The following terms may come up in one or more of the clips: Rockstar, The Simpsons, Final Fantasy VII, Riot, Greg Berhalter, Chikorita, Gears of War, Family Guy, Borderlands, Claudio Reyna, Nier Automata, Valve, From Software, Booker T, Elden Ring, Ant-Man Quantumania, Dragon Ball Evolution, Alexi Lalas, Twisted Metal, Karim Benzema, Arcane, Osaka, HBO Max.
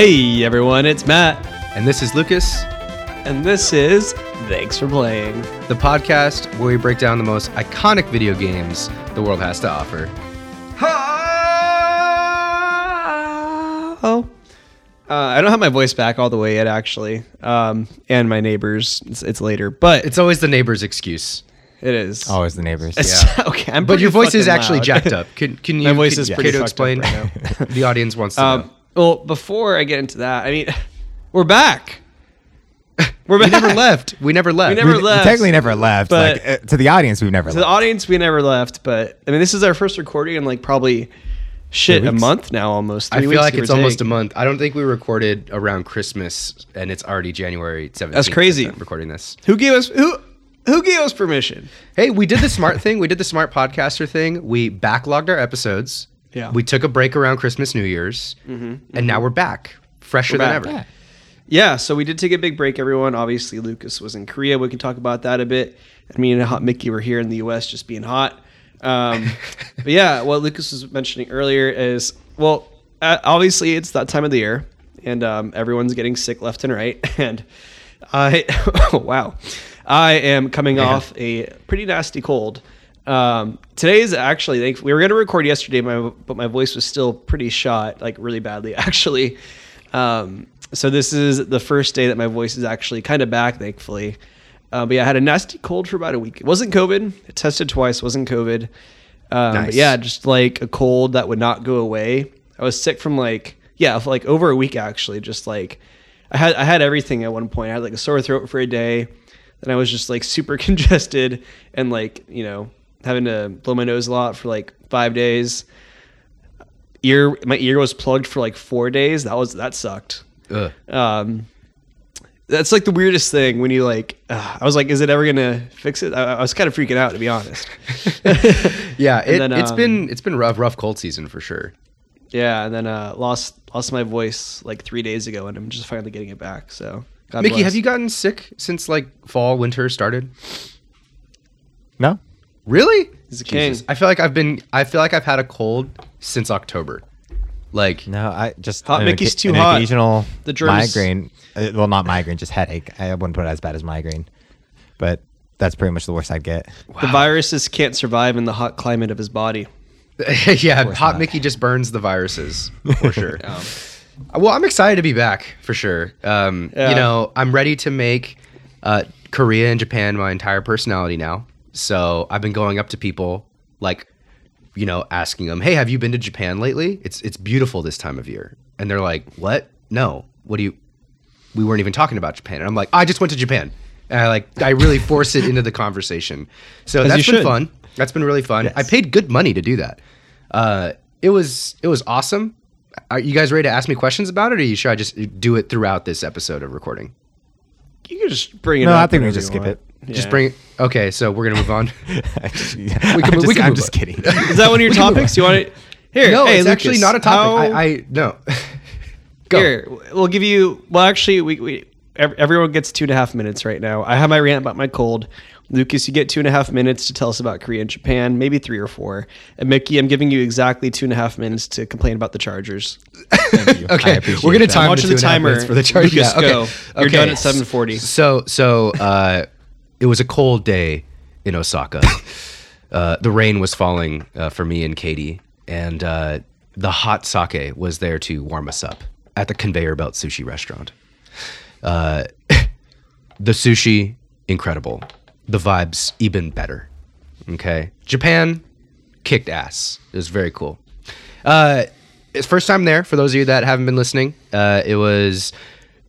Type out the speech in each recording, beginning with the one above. Hey everyone, it's Matt. And this is Lucas. And this is Thanks for Playing, the podcast where we break down the most iconic video games the world has to offer. Oh. I don't have my voice back all the way yet, actually. And my neighbors, it's later, but it's always the neighbor's excuse. It is always the neighbors. Yeah. Okay, but your voice is actually jacked up. Can you? My voice is pretty fucked up right now. The audience wants to know. Well, before I get into that, I mean, we're back. We never left. We never left. We technically never left. But like, to the audience, we've never left. To the audience, we never left. But I mean, this is our first recording in like probably a month now, almost. I feel like it's almost a month. I don't think we recorded around Christmas, and it's already January 17th. That's crazy. Recording this. Who gave us permission? Hey, we did the smart thing. We did the smart podcaster thing. We backlogged our episodes. Yeah. We took a break around Christmas, New Year's, and now we're back, fresher than ever. Yeah, so we did take a big break, everyone. Obviously, Lucas was in Korea. We can talk about that a bit. Me and Hot Mickey were here in the U.S. just being hot. But yeah, what Lucas was mentioning earlier is, well, obviously it's that time of the year, and everyone's getting sick left and right. And I am coming off a pretty nasty cold. Today is actually, we were going to record yesterday, but my voice was still pretty shot, like really badly, actually. So this is the first day that my voice is actually kind of back, thankfully. But yeah, I had a nasty cold for about a week. It wasn't COVID. I tested twice, wasn't COVID. Nice. But yeah, just like a cold that would not go away. I was sick for over a week, actually. Just like, I had everything at one point. I had like a sore throat for a day. Then I was just like super congested and like, you know, having to blow my nose a lot for like 5 days. My ear was plugged for like 4 days. That sucked. Ugh. That's like the weirdest thing when you like, I was like, is it ever going to fix it? I was kind of freaking out, to be honest. Yeah. It's been rough cold season for sure. Yeah. And then, lost my voice like 3 days ago and I'm just finally getting it back. So God Mickey, bless. Have you gotten sick since like winter started? No. Really? He's a king. Jesus. I feel like I've had a cold since October. Like no, I just Hot Mickey's too hot. An occasional migraine. Well, not migraine, just headache. I wouldn't put it as bad as migraine, but that's pretty much the worst I'd get. Wow. The viruses can't survive in the hot climate of his body. Yeah, Mickey just burns the viruses for sure. Well, I'm excited to be back for sure. You know, I'm ready to make Korea and Japan my entire personality now. So I've been going up to people, like, you know, asking them, hey, have you been to Japan lately? It's beautiful this time of year. And they're like, what? No. We weren't even talking about Japan. And I'm like, I just went to Japan. And I really force it into the conversation. So that's been fun. That's been really fun. Yes. I paid good money to do that. It was awesome. Are you guys ready to ask me questions about it, or should I just do it throughout this episode of recording? You can just bring it up. No, I think we just skip it. Yeah. Just bring it. Okay, so we're going to move on. I'm just kidding. Is that one of your topics? You want it? Here. No, it's Lucas, actually not a topic. No. Go. Here, we'll give you... Well, actually, we everyone gets 2.5 minutes right now. I have my rant about my cold. Lucas, you get 2.5 minutes to tell us about Korea and Japan, maybe 3 or 4. And Mickey, I'm giving you exactly 2.5 minutes to complain about the Chargers. Thank you. Okay, we're gonna time the timer for the Chargers. Lucas, go. You're done at 7:40. So it was a cold day in Osaka. The rain was falling for me and Katie, and the hot sake was there to warm us up at the conveyor belt sushi restaurant. The sushi, incredible. The vibes even better. Okay. Japan kicked ass. It was very cool. It's first time there for those of you that haven't been listening. It was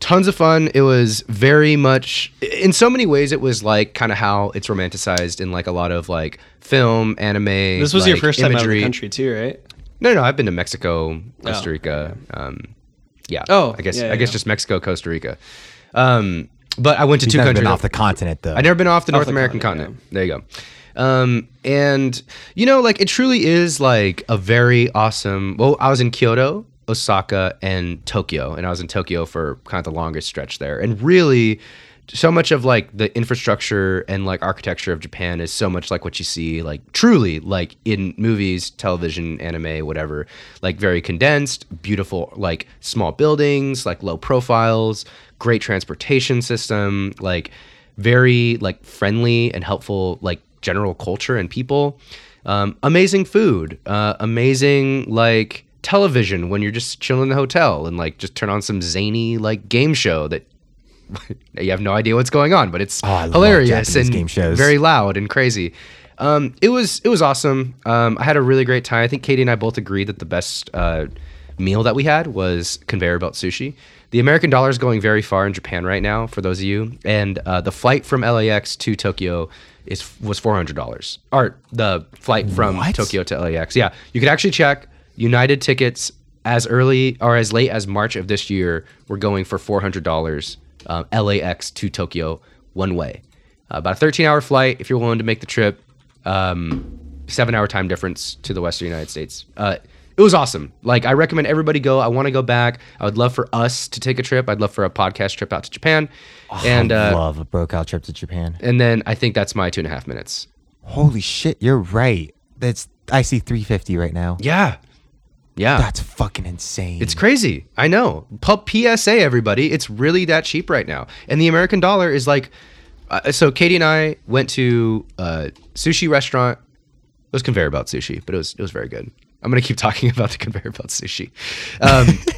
tons of fun. It was very much in so many ways. It was like kind of how it's romanticized in like a lot of like film, anime. This was like, your first time out of the country too, right? No. I've been to Mexico, Costa Rica. Yeah. Oh, I guess. Yeah, I guess just Mexico, Costa Rica. But I went to 2 countries. Never been off the continent, though. I've never been off the North American continent. Yeah. There you go. And you know, like it truly is like a very awesome. Well, I was in Kyoto, Osaka, and Tokyo, and I was in Tokyo for kind of the longest stretch there, and really so much of like the infrastructure and like architecture of Japan is so much like what you see like truly like in movies, television, anime, whatever, like very condensed, beautiful, like small buildings, like low profiles, great transportation system, like very like friendly and helpful, like general culture and people, amazing food, amazing like television when you're just chilling in the hotel and like just turn on some zany like game show that you have no idea what's going on, but it's hilarious and game shows. Very loud and crazy. It was awesome. I had a really great time. I think Katie and I both agreed that the best meal that we had was conveyor belt sushi. The American dollar is going very far in Japan right now, for those of you. And the flight from LAX to Tokyo was $400. Or the flight from Tokyo to LAX. Yeah, you could actually check United tickets as early or as late as March of this year were going for $400. LAX to Tokyo one way, about a 13-hour flight if you're willing to make the trip, 7-hour time difference to the Western United States. It was awesome. Like, I recommend everybody go. I want to go back. I would love for us to take a trip. I'd love for a podcast trip out to Japan. I love a broke-out trip to Japan. And then I think that's my 2.5 minutes. Holy shit, you're right. I see 350 right now. Yeah. That's fucking insane. It's crazy. I know. PSA, everybody. It's really that cheap right now. And the American dollar is like... so Katie and I went to a sushi restaurant. It was conveyor belt sushi, but it was very good. I'm going to keep talking about the conveyor belt sushi.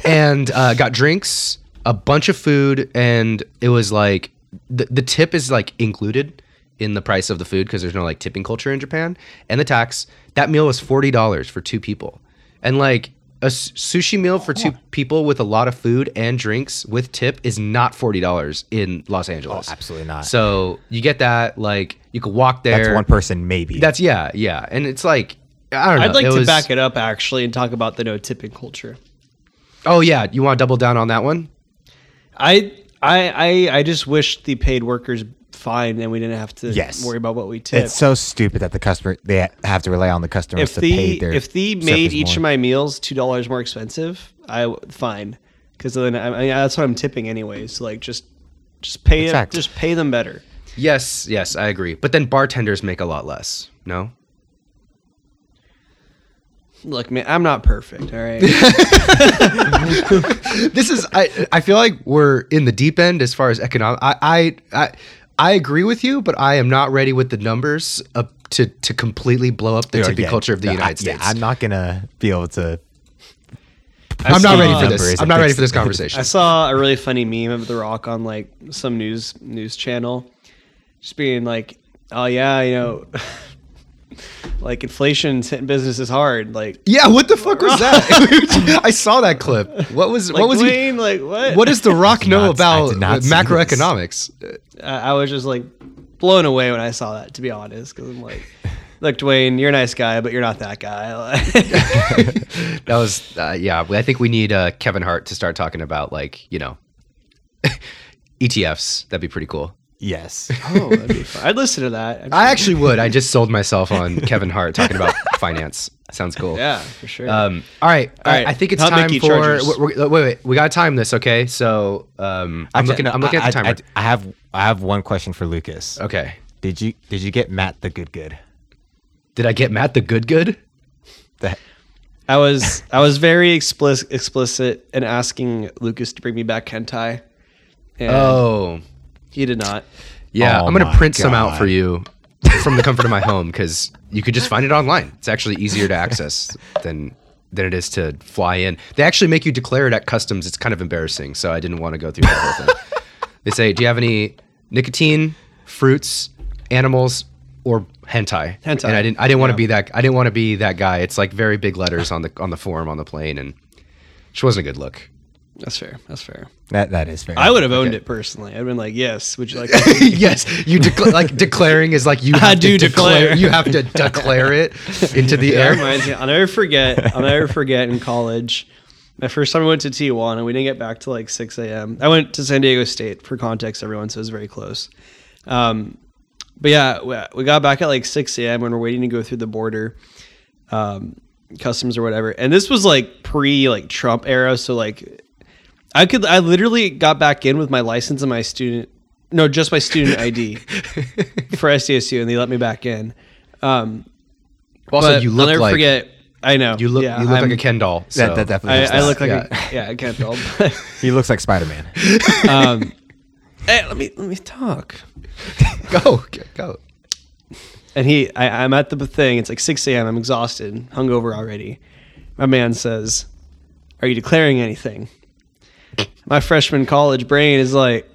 And got drinks, a bunch of food, and it was like... The tip is like included in the price of the food because there's no like tipping culture in Japan. And the tax. That meal was $40 for two people. And like a sushi meal for two people with a lot of food and drinks with tip is not $40 in Los Angeles. Oh, absolutely not. So you get that, like you could walk there. That's one person maybe. That's yeah. And it's like, I don't know. I'd like to back it up actually and talk about the no tipping culture. Oh yeah. You want to double down on that one? I just wish the paid workers fine and we didn't have to worry about what we tip. It's so stupid that they have to rely on the customers to pay their. If they made each of my meals $2 more expensive, fine, because then that's what I'm tipping anyway. So like just pay it, just pay them better. Yes, I agree. But then bartenders make a lot less. No. Look, man, I'm not perfect, all right? This is I feel like we're in the deep end as far as economic. I agree with you, but I am not ready with the numbers to completely blow up the tipping culture of the United States. Yeah, I'm not going to be able to... I'm not ready for this. I'm not ready for this conversation. I saw a really funny meme of The Rock on like some news channel just being like, oh yeah, you know... like inflation's hitting businesses hard. Like, yeah, what the fuck was that? I saw that clip. What does The Rock know about macroeconomics? I was just like blown away when I saw that, to be honest, because I'm like, look, Dwayne, you're a nice guy, but you're not that guy. That was I think we need Kevin Hart to start talking about like, you know, ETFs. That'd be pretty cool. Yes. Oh, that'd be fun. I'd listen to that. I actually would. I just sold myself on Kevin Hart talking about finance. Sounds cool. Yeah, for sure. All right. I think it's time for... Wait. We got to time this, okay? So I'm looking at the timer. I have one question for Lucas. Okay. Did you get Matt the good? Did I get Matt the good? I was very explicit in asking Lucas to bring me back hentai. Oh. He did not. Yeah, I'm going to print some out for you from the comfort of my home because you could just find it online. It's actually easier to access than it is to fly in. They actually make you declare it at customs. It's kind of embarrassing, so I didn't want to go through that whole thing. They say, do you have any nicotine, fruits, animals, or hentai? Hentai. And I didn't want to be that guy. It's like very big letters on the form on the plane, and which wasn't a good look. That's fair. That is fair. I would have owned it personally. I'd been like, yes, would you like to yes, you like declaring is like you have to declare. You have to declare it into the air. That reminds me, I'll never forget in college, my first time I went to Tijuana, we didn't get back to like 6 a.m. I went to San Diego State for context, everyone, so it was very close. But yeah, we got back at like 6 a.m. when we're waiting to go through the border. Customs or whatever. And this was like pre like Trump era, so like I literally got back in with my license and my student No, just my student ID for SDSU, and they let me back in. Also, you look I know. You look like a Ken doll. So. That definitely is. I look like a Ken doll. He looks like Spider-Man. Hey, let me talk. Go. And I'm at the thing. It's like 6 a.m. I'm exhausted, hungover already. My man says, "Are you declaring anything?" My freshman college brain is like,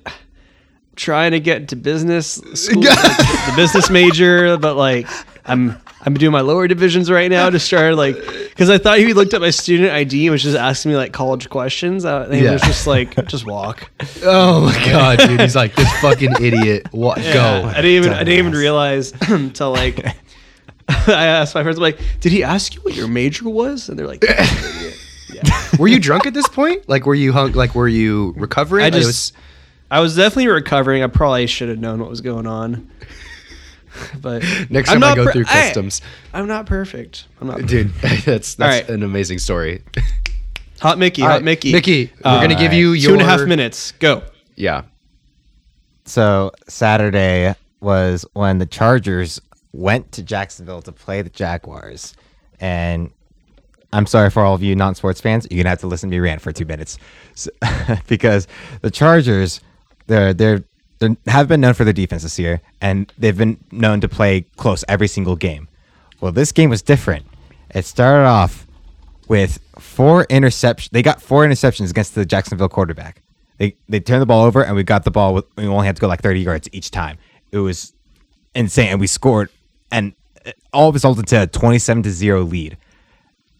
trying to get to business school, the business major, but like I'm doing my lower divisions right now to start, like, because I thought he looked at my student ID and was just asking me like college questions. He was just like, just walk. Oh my god, dude! He's like, this fucking idiot. What? Yeah, go. I didn't even realize until like I asked my friends, I'm like, did he ask you what your major was? And they're like, yeah. Were you drunk at this point? Like, were you were you recovering? I was definitely recovering. I probably should have known what was going on. But next time I go through customs. I'm not perfect. Dude, that's right. An amazing story. Hot Mickey. Right. Hot Mickey. Mickey, we're going to give you your 2.5 minutes. Go. Yeah. So Saturday was when the Chargers went to Jacksonville to play the Jaguars. And I'm sorry for all of you non-sports fans. You're going to have to listen to me rant for 2 minutes. So, because the Chargers... They have been known for their defense this year, and they've been known to play close every single game. Well, this game was different. It started off with 4 interceptions. They got 4 interceptions against the Jacksonville quarterback. They turned the ball over, and we got the ball. We only had to go like 30 yards each time. It was insane, and we scored, and it all resulted to a 27-0 lead.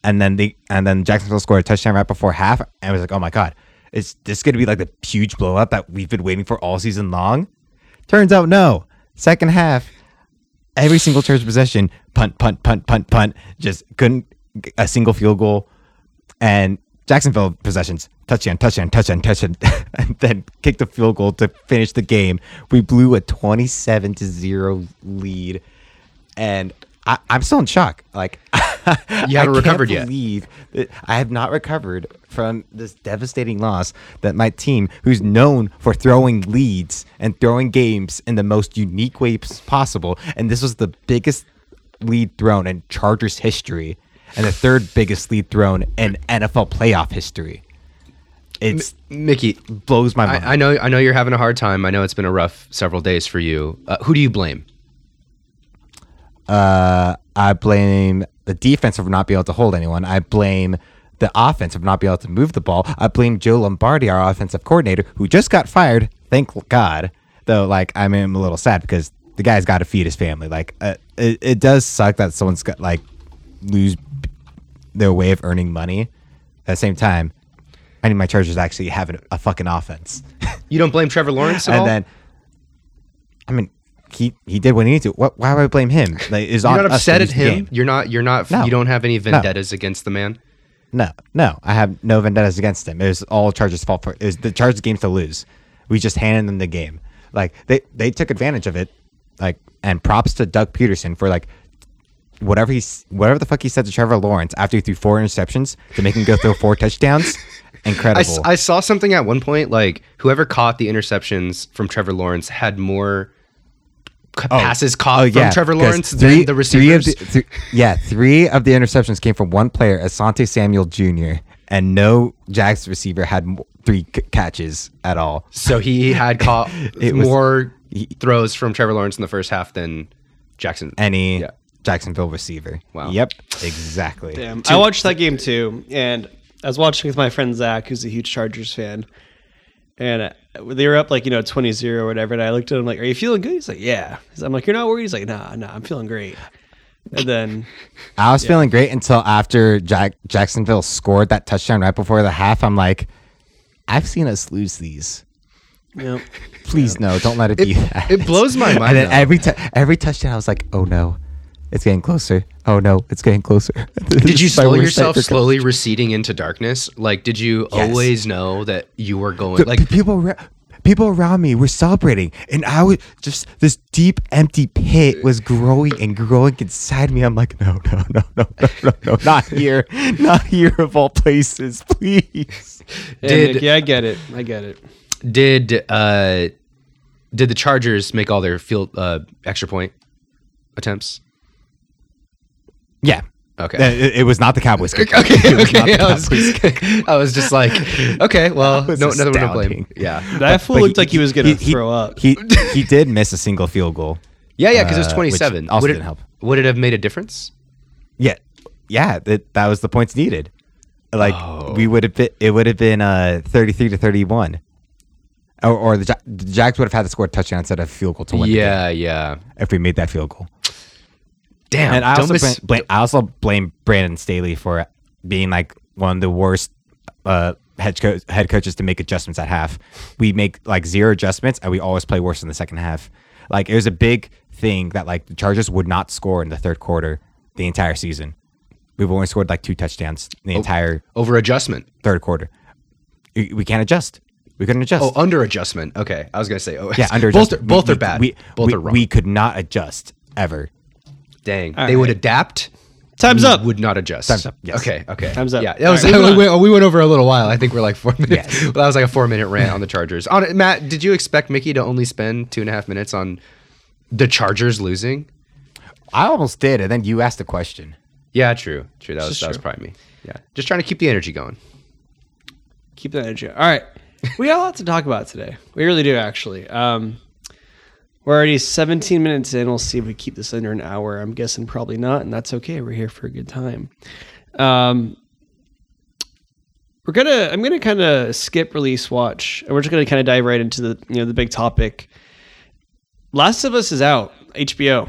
And then Jacksonville scored a touchdown right before half, and I was like, oh my god. Is this going to be like the huge blow up that we've been waiting for all season long? Turns out, no. Second half, every single Chargers possession, punt, just couldn't get a single field goal. And Jacksonville possessions, touchdown, and then kicked a field goal to finish the game. We blew a 27-0 lead, and I'm still in shock. Like, you haven't recovered yet. I have not recovered from this devastating loss that my team, who's known for throwing leads and throwing games in the most unique ways possible, and this was the biggest lead thrown in Chargers history and the third biggest lead thrown in NFL playoff history. It's Mickey blows my mind. I know you're having a hard time. I know it's been a rough several days for you. Who do you blame? I blame the defense for not being able to hold anyone. I blame the offense for not being able to move the ball. I blame Joe Lombardi, our offensive coordinator, who just got fired. Thank God. Though, like, I mean, I'm a little sad because the guy's got to feed his family. Like, it does suck that someone's got, like, lose their way of earning money. At the same time, I need my Chargers to actually have a fucking offense. You don't blame Trevor Lawrence at all? And then, I mean, He did what he needed to. Why would I blame him? Like, you're not upset at him. Game. You're not. No. You don't have any vendettas against the man. No. I have no vendettas against him. It was all Chargers' fault. It was the Chargers' game to lose. We just handed them the game. Like they took advantage of it. Like, and props to Doug Peterson for like whatever the fuck he said to Trevor Lawrence after he threw 4 interceptions to make him go throw 4 touchdowns. Incredible. I saw something at one point like whoever caught the interceptions from Trevor Lawrence had more passes caught from Trevor Lawrence than the receivers. Three of the interceptions came from one player, Asante Samuel Jr., and no Jags receiver had 3 catches at all. So he had caught throws from Trevor Lawrence in the first half than Jacksonville receiver. Wow. Yep. Exactly. Damn. I watched that game too, and I was watching with my friend Zach, who's a huge Chargers fan, and they were up like, 20-0 or whatever. And I looked at him like, are you feeling good? He's like, yeah. I'm like, you're not worried? He's like, nah, I'm feeling great. And then I was feeling great until after Jacksonville scored that touchdown right before the half. I'm like, I've seen us lose these. Yep. Please, no, don't let it be that. It blows my mind. And then every touchdown, I was like, oh no, it's getting closer. Oh no, it's getting closer. Did you slow yourself slowly receding into darkness? Like, did you always know that you were going? Like people around me were celebrating, and I was just this deep, empty pit was growing and growing inside me. I'm like, no, not here of all places, please. I get it. Did Did the Chargers make all their field extra point attempts? Yeah. Okay. It was not the Cowboys kick. Okay. I was just like, okay, well, no, another one to blame. Yeah. That fool looked like he was going to throw up. He did miss a single field goal. Yeah, because it was 27. Also didn't help. Would it have made a difference? Yeah, that was the points needed. Like, it would have been 33-31. Or the Jags would have had to score a touchdown instead of a field goal to win. Yeah. If we made that field goal. Damn. And I also blame Brandon Staley for being like one of the worst head coaches to make adjustments at half. We make like zero adjustments and we always play worse in the second half. Like, it was a big thing that like the Chargers would not score in the third quarter the entire season. We've only scored like two touchdowns in the entire over adjustment third quarter. We can't adjust. We couldn't adjust. Oh, under adjustment. Okay, I was gonna say. Oh, yeah, under adjustment. Both are bad. Both are wrong. We could not adjust ever. Dang, all they right. would adapt. Time's up. Would not adjust. Time's up. Yes. Okay. Time's up. Yeah, that was, right, we went over a little while. I think we're like 4 minutes. Yes. Well, that was like a 4-minute rant on the Chargers. On it, Matt, did you expect Mickey to only spend 2.5 minutes on the Chargers losing? I almost did, and then you asked the question. Yeah, true. That was probably me. Yeah, just trying to keep the energy going. Keep the energy. All right. We got a lot to talk about today. We really do, actually. We're already 17 minutes in. We'll see if we keep this under an hour. I'm guessing probably not, and that's okay. We're here for a good time. I'm gonna kind of skip release watch, and we're just gonna kind of dive right into the the big topic. Last of Us is out, HBO,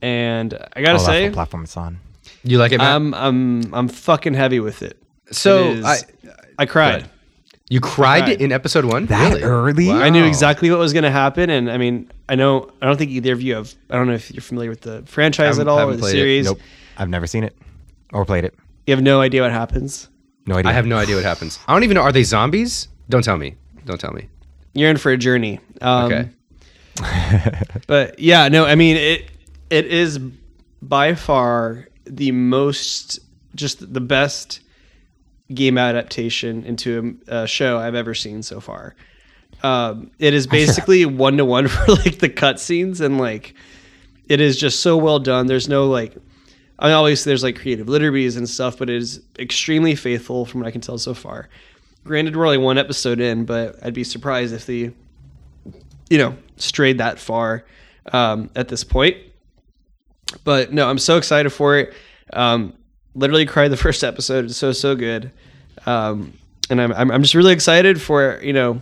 and I gotta say, what platform it's on. You like it, Matt? I'm fucking heavy with it. So I cried. Good. You cried in episode one? That really? Early? Wow. I knew exactly what was going to happen. And I mean, I don't think either of you have, I don't know if you're familiar with the franchise at all or the series. Nope. I've never seen it or played it. You have no idea what happens? No idea. I have no idea what happens. I don't even know. Are they zombies? Don't tell me. You're in for a journey. Okay. But yeah, no, I mean, it is by far the most, just the best game adaptation into a show I've ever seen so far. It is basically 1-to-1 for like the cutscenes, and like it is just so well done. There's no like, I mean, obviously there's like creative liberties and stuff, but it is extremely faithful from what I can tell so far. Granted, we're only one episode in, but I'd be surprised if they strayed that far at this point. But no, I'm so excited for it. Literally cried the first episode. It's so good, and I'm just really excited for for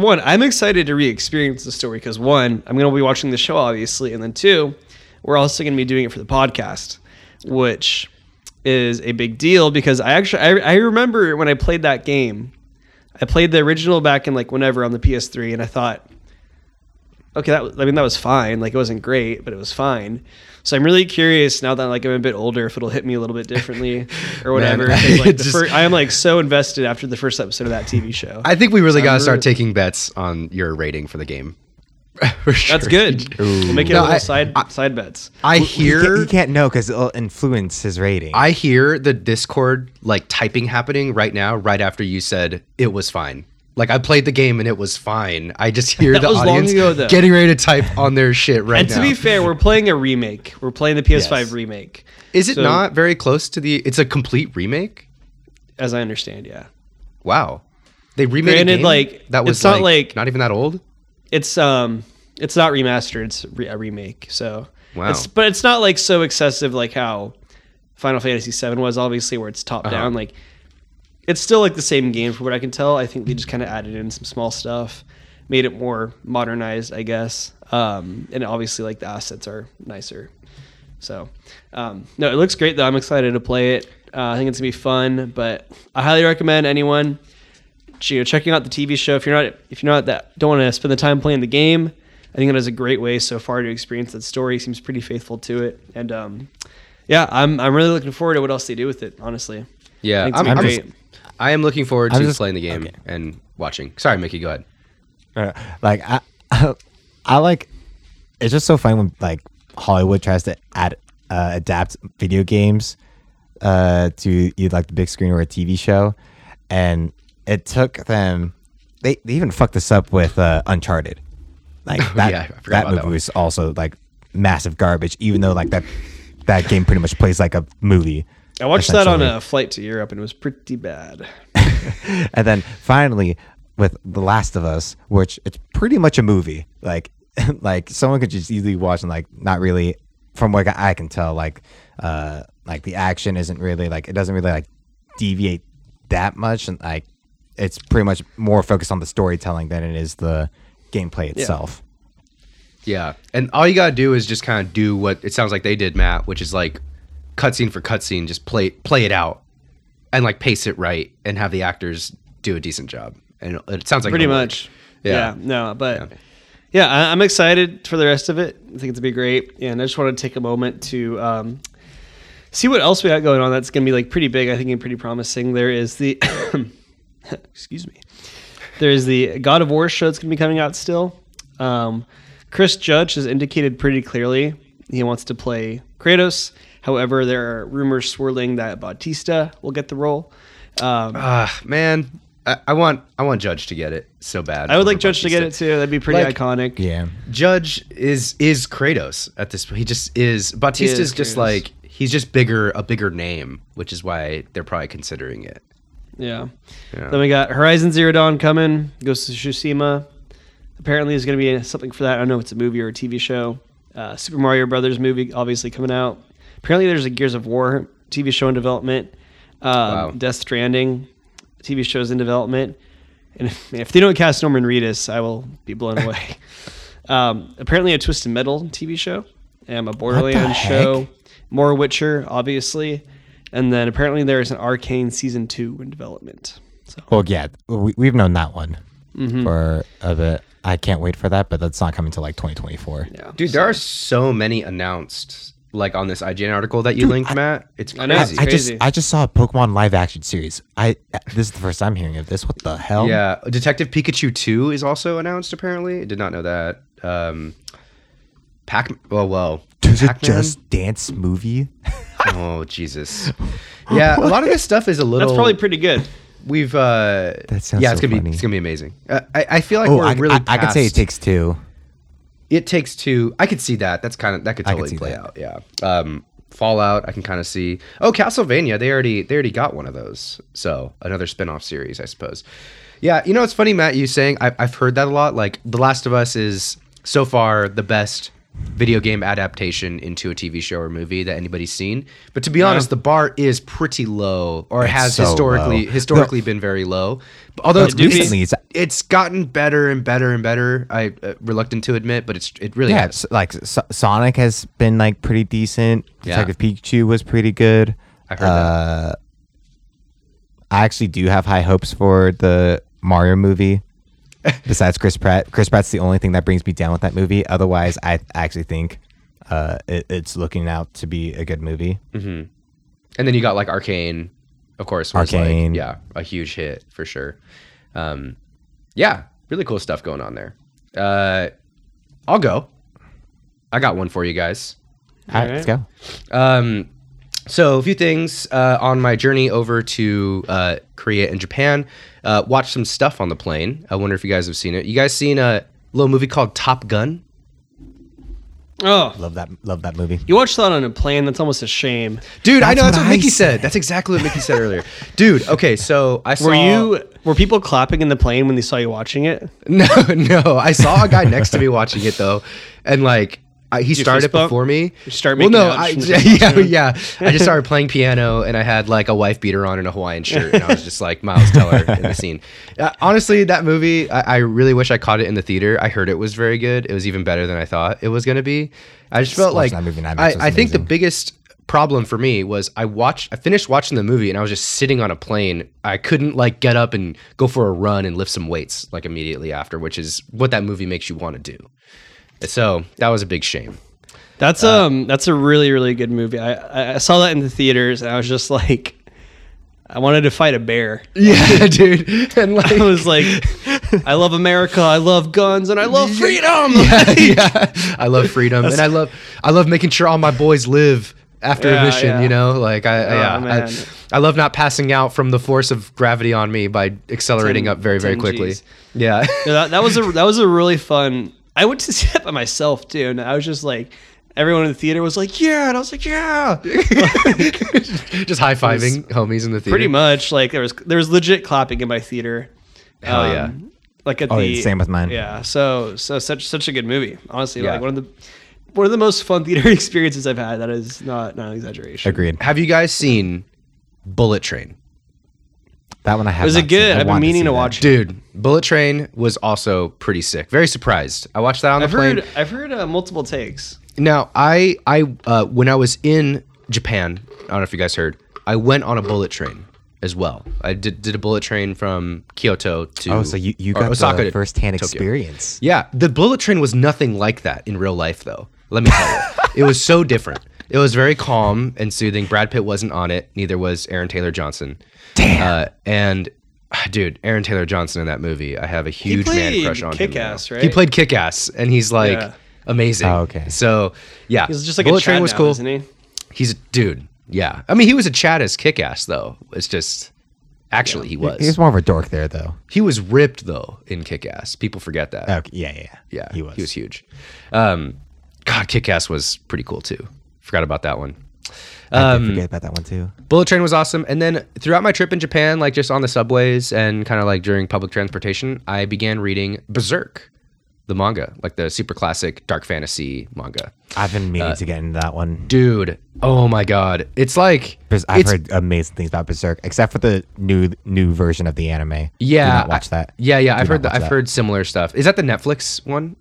one, I'm excited to re-experience the story because one, I'm going to be watching the show obviously, and then two, we're also going to be doing it for the podcast, which is a big deal because I remember when I played that game, I played the original back in like whenever on the PS3, and I thought, okay, that was fine. Like, it wasn't great, but it was fine. So I'm really curious now that like I'm a bit older if it'll hit me a little bit differently or whatever. Man, like I am like so invested after the first episode of that TV show. I think we really got to start taking bets on your rating for the game. For sure. That's good. Ooh. We'll make it a little side bets. I hear he can't know because it'll influence his rating. I hear the Discord like typing happening right now, right after you said it was fine. Like, I played the game and it was fine. I just hear the audience getting ready to type on their shit right now. And to be fair, we're playing a remake. We're playing the PS5 remake. Is it not very close to it's a complete remake? As I understand, yeah. Wow. They remade a game like, that was not even that old? It's not remastered. It's a remake. So wow. But it's not like so excessive like how Final Fantasy VII was, obviously, where it's top down. Like, it's still like the same game from what I can tell. I think they just kind of added in some small stuff, made it more modernized, I guess. And obviously like the assets are nicer. So no, it looks great though. I'm excited to play it. I think it's gonna be fun, but I highly recommend anyone checking out the TV show. Don't want to spend the time playing the game, I think that is a great way so far to experience that story. Seems pretty faithful to it. And I'm really looking forward to what else they do with it, honestly. Yeah, I am looking forward to playing the game and watching. Sorry, Mickey, go ahead. It's just so fun when like Hollywood tries to adapt video games to either like the big screen or a TV show, and it took them they even fucked this up with Uncharted. Like that, that movie was also like massive garbage, even though like that game pretty much plays like a movie. I watched that on a flight to Europe and it was pretty bad. And then finally with The Last of Us, which it's pretty much a movie. Like someone could just easily watch and like not really, from what I can tell, like the action isn't really like, it doesn't really like deviate that much, and like it's pretty much more focused on the storytelling than it is the gameplay itself. Yeah. And all you gotta do is just kind of do what it sounds like they did, Matt, which is like cutscene for cutscene, just play it out and like pace it right and have the actors do a decent job. And it sounds like pretty much. Yeah. No, but yeah, I'm excited for the rest of it. I think it's gonna be great. And I just want to take a moment to see what else we got going on. That's gonna be like pretty big, I think, and pretty promising. There is the excuse me. There is the God of War show that's gonna be coming out still. Chris Judge has indicated pretty clearly he wants to play Kratos. However, there are rumors swirling that Bautista will get the role. Man, I want Judge to get it so bad. I would like Judge to get it too. That'd be pretty iconic. Yeah, Judge is Kratos at this point. He just is. Bautista is just Kratos. Like he's just a bigger name, which is why they're probably considering it. Yeah. Then we got Horizon Zero Dawn coming. Ghost of Tsushima. Apparently, there's going to be something for that. I don't know if it's a movie or a TV show. Super Mario Brothers movie, obviously, coming out. Apparently, there's a Gears of War TV show in development. Wow. Death Stranding TV show's in development. And if they don't cast Norman Reedus, I will be blown away. Apparently, a Twisted Metal TV show. A Borderlands show. More Witcher, obviously. And then apparently there is an Arcane Season 2 in development. So. Well, yeah, we've known that one for a bit. I can't wait for that, but that's not coming till like 2024. Yeah. Dude, there are so many announced like on this IGN article that you linked, Matt. It's crazy. I just saw a Pokemon live action series. This is the first I'm hearing of this. What the hell? Yeah, Detective Pikachu 2 is also announced apparently. I did not know that. There's a Just Dance movie. Oh, Jesus. Yeah, a lot of this stuff is a little... That's probably pretty good. We've... that sounds yeah, it's so going to be amazing. I feel like we're really past... I could say It Takes Two. I could see that. That's kind of... That could totally play out, yeah. Fallout, I can kind of see. Oh, Castlevania. They already got one of those. So, another spin-off series, I suppose. Yeah, you know, it's funny, Matt, you saying... I've heard that a lot. Like, The Last of Us is, so far, the best... video game adaptation into a TV show or movie that anybody's seen, but to be honest, the bar is pretty low, or has historically been very low. Although it's gotten better and better and better. I'm reluctant to admit, but it really has. Like Sonic has been like pretty decent. Detective Pikachu was pretty good. I heard that. I actually do have high hopes for the Mario movie. Besides Chris Pratt. Chris Pratt's the only thing that brings me down with that movie. Otherwise, I actually think it's looking out to be a good movie. Mm-hmm. And then you got like Arcane, of course. Arcane. Like, yeah, a huge hit for sure. Yeah, really cool stuff going on there. I'll go. I got one for you guys. All right, let's go. So a few things on my journey over to Korea and Japan. Watched some stuff on the plane. I wonder if you guys have seen it. You guys seen a little movie called Top Gun? Oh, love that movie. You watched that on a plane? That's almost a shame, dude. I know that's what Mickey said. That's exactly what Mickey said earlier, dude. Okay, so I saw. Were people clapping in the plane when they saw you watching it? No. I saw a guy next to me watching it though, and like. He started before me. I just started playing piano, and I had like a wife beater on and a Hawaiian shirt, and I was just like Miles Teller in the scene. Honestly, that movie, I really wish I caught it in the theater. I heard it was very good. It was even better than I thought it was going to be. I just felt like I think the biggest problem for me was I finished watching the movie, and I was just sitting on a plane. I couldn't like get up and go for a run and lift some weights like immediately after, which is what that movie makes you want to do. So that was a big shame. That's a really, really good movie. I saw that in the theaters, and I was just like, I wanted to fight a bear. Yeah, dude. And like, I was like, I love America. I love guns, and I love freedom. Yeah, I love freedom, and I love making sure all my boys live. after a mission, you know, like I love not passing out from the force of gravity on me by accelerating up very, very quickly. G's. Yeah. No, that was a really fun, I went to see that by myself too. And I was just like, everyone in the theater was like, yeah. And I was like, yeah. Just high-fiving homies in the theater. Pretty much. Like there was legit clapping in my theater. Hell yeah. Like at the same with mine. Yeah. So such a good movie. Honestly, like one of the most fun theater experiences I've had. That is not an exaggeration. Agreed. Have you guys seen Bullet Train? That one I have. Was it good? I've been meaning to watch it. Dude, Bullet Train was also pretty sick. Very surprised. I watched that on the plane. I've heard multiple takes. Now, I when I was in Japan, I don't know if you guys heard, I went on a bullet train as well. I did a bullet train from Kyoto to Osaka. Oh, so you got Osaka the first-hand experience. Yeah. The bullet train was nothing like that in real life, though. Let me tell you. It was so different. It was very calm and soothing. Brad Pitt wasn't on it. Neither was Aaron Taylor Johnson. Damn. And... Dude, Aaron Taylor Johnson in that movie, I have a huge man crush on him. Kick-Ass, right? He played Kick-Ass, and he's like amazing. Oh, okay. So, yeah. He's just like Bullet Train was cool, isn't he? He's a dude. Yeah. I mean, he was a Chad as Kick-Ass though. It's just he was. He was more of a dork there though. He was ripped though in Kick-Ass. People forget that. Okay. Yeah. He was. He was huge. God, Kick-Ass was pretty cool too. Forgot about that one. I did forget about that one too. Bullet Train was awesome. And then throughout my trip in Japan, like just on the subways and kind of like during public transportation, I began reading Berserk, the manga, like the super classic dark fantasy manga. I've been meaning to get into that one. Dude, oh my God. It's like... I've heard amazing things about Berserk, except for the new version of the anime. Yeah. Do not watch that. I've heard similar stuff. Is that the Netflix one?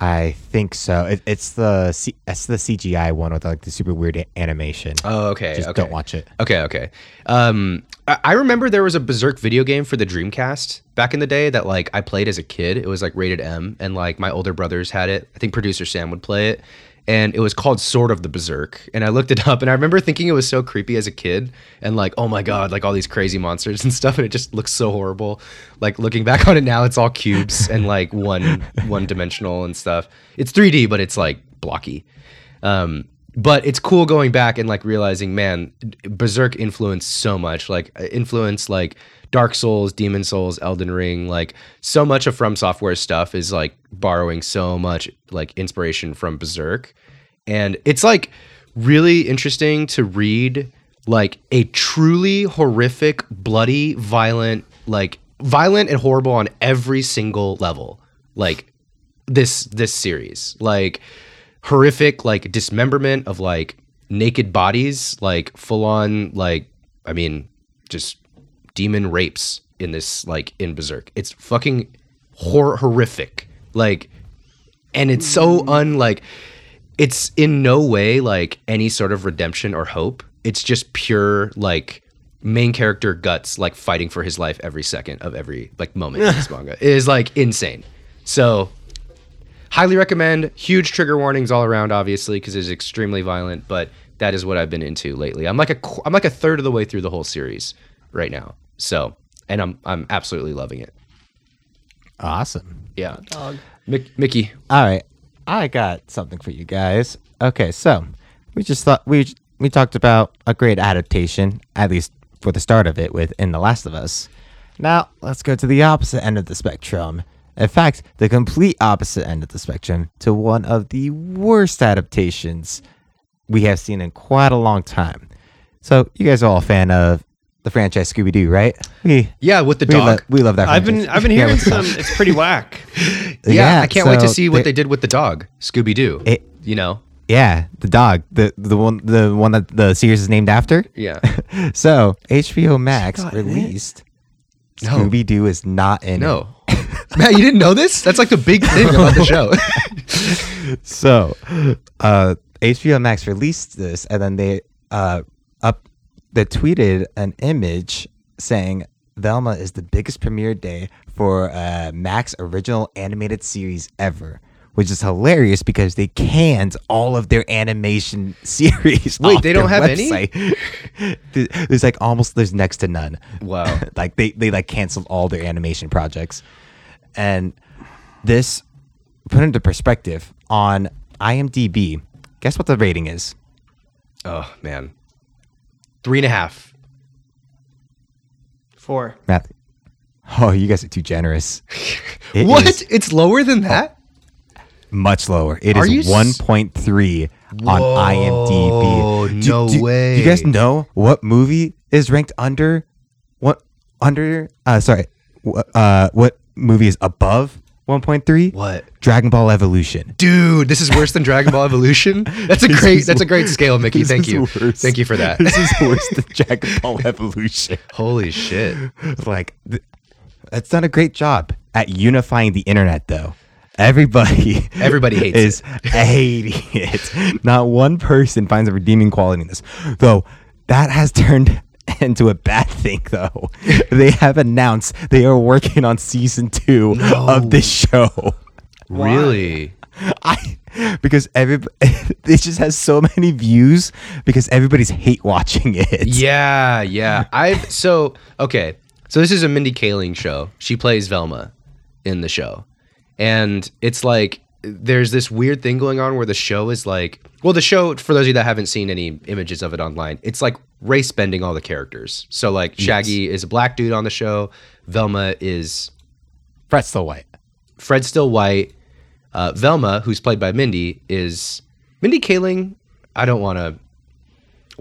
I think so. It's the CGI one with like the super weird animation. Oh, okay. Just don't watch it. Okay. I remember there was a Berserk video game for the Dreamcast back in the day that like I played as a kid. It was like rated M, and like my older brothers had it. I think producer Sam would play it, and it was called Sword of the Berserk. And I looked it up, and I remember thinking it was so creepy as a kid, and like, oh my God, like all these crazy monsters and stuff, and it just looks so horrible. Like looking back on it now, it's all cubes and like one dimensional and stuff. It's 3D, but it's like blocky. But it's cool going back and like realizing, man, Berserk influenced so much, like influenced like Dark Souls, Demon Souls, Elden Ring, like so much of From Software stuff is like borrowing so much like inspiration from Berserk. And it's like really interesting to read like a truly horrific, bloody, violent and horrible on every single level. Like this series, like horrific, like dismemberment of like naked bodies, like full on, like, I mean, just demon rapes in this, like in Berserk. It's fucking horrific. Like, and it's so unlike, it's in no way like any sort of redemption or hope. It's just pure like main character guts, like fighting for his life every second of every like moment in this manga. It is like insane. So highly recommend. Huge trigger warnings all around, obviously, because it's extremely violent, but that is what I've been into lately. I'm like a third of the way through the whole series right now. So, and I'm absolutely loving it. Awesome. Yeah. Dog. Mickey. All right. I got something for you guys. Okay, so we just thought we talked about a great adaptation, at least for the start of it, in The Last of Us. Now, let's go to the opposite end of the spectrum. In fact, the complete opposite end of the spectrum to one of the worst adaptations we have seen in quite a long time. So, you guys are all a fan of the franchise Scooby-Doo, right? With the dog. We love that franchise. I've been hearing some. It's pretty whack. Yeah, I can't wait to see what they did with the dog, Scooby-Doo. You know? Yeah, the dog, the one that the series is named after. Yeah. So HBO Max released Scooby-Doo is not in it. Matt, you didn't know this? That's like the big thing about the show. So, HBO Max released this, and then they that tweeted an image saying Velma is the biggest premiere day for a Max original animated series ever, which is hilarious because they canned all of their animation series. Wait, they don't have any? There's like there's next to none. Wow. Like they like canceled all their animation projects. And this, put into perspective, on IMDb, guess what the rating is? Oh, man. 3.5. 4. Matt. Oh, you guys are too generous. What? It's lower than that? Much lower. It is 1.3 on IMDb. No way. Do you guys know what movie is ranked under? What movie is above 1.3? What? Dragon Ball Evolution. Dude, this is worse than Dragon Ball Evolution. That's a great scale, Mickey. Thank you for that. This is worse than Dragon Ball Evolution. Holy shit. Like, that's done a great job at unifying the internet, though. Everybody hates it. Hating it. Not one person finds a redeeming quality in this. Though, that has turned into a bad thing, though. They have announced they are working on season 2 of this show. Really? Because it just has so many views because everybody's hate watching it. Yeah. So this is a Mindy Kaling show. She plays Velma in the show. And it's like, there's this weird thing going on where the show is like, well, the show, for those of you that haven't seen any images of it online, it's like race bending all the characters. So like Shaggy is a black dude on the show. Velma is Fred's still white. Velma, who's played by Mindy, is Mindy Kaling. I don't want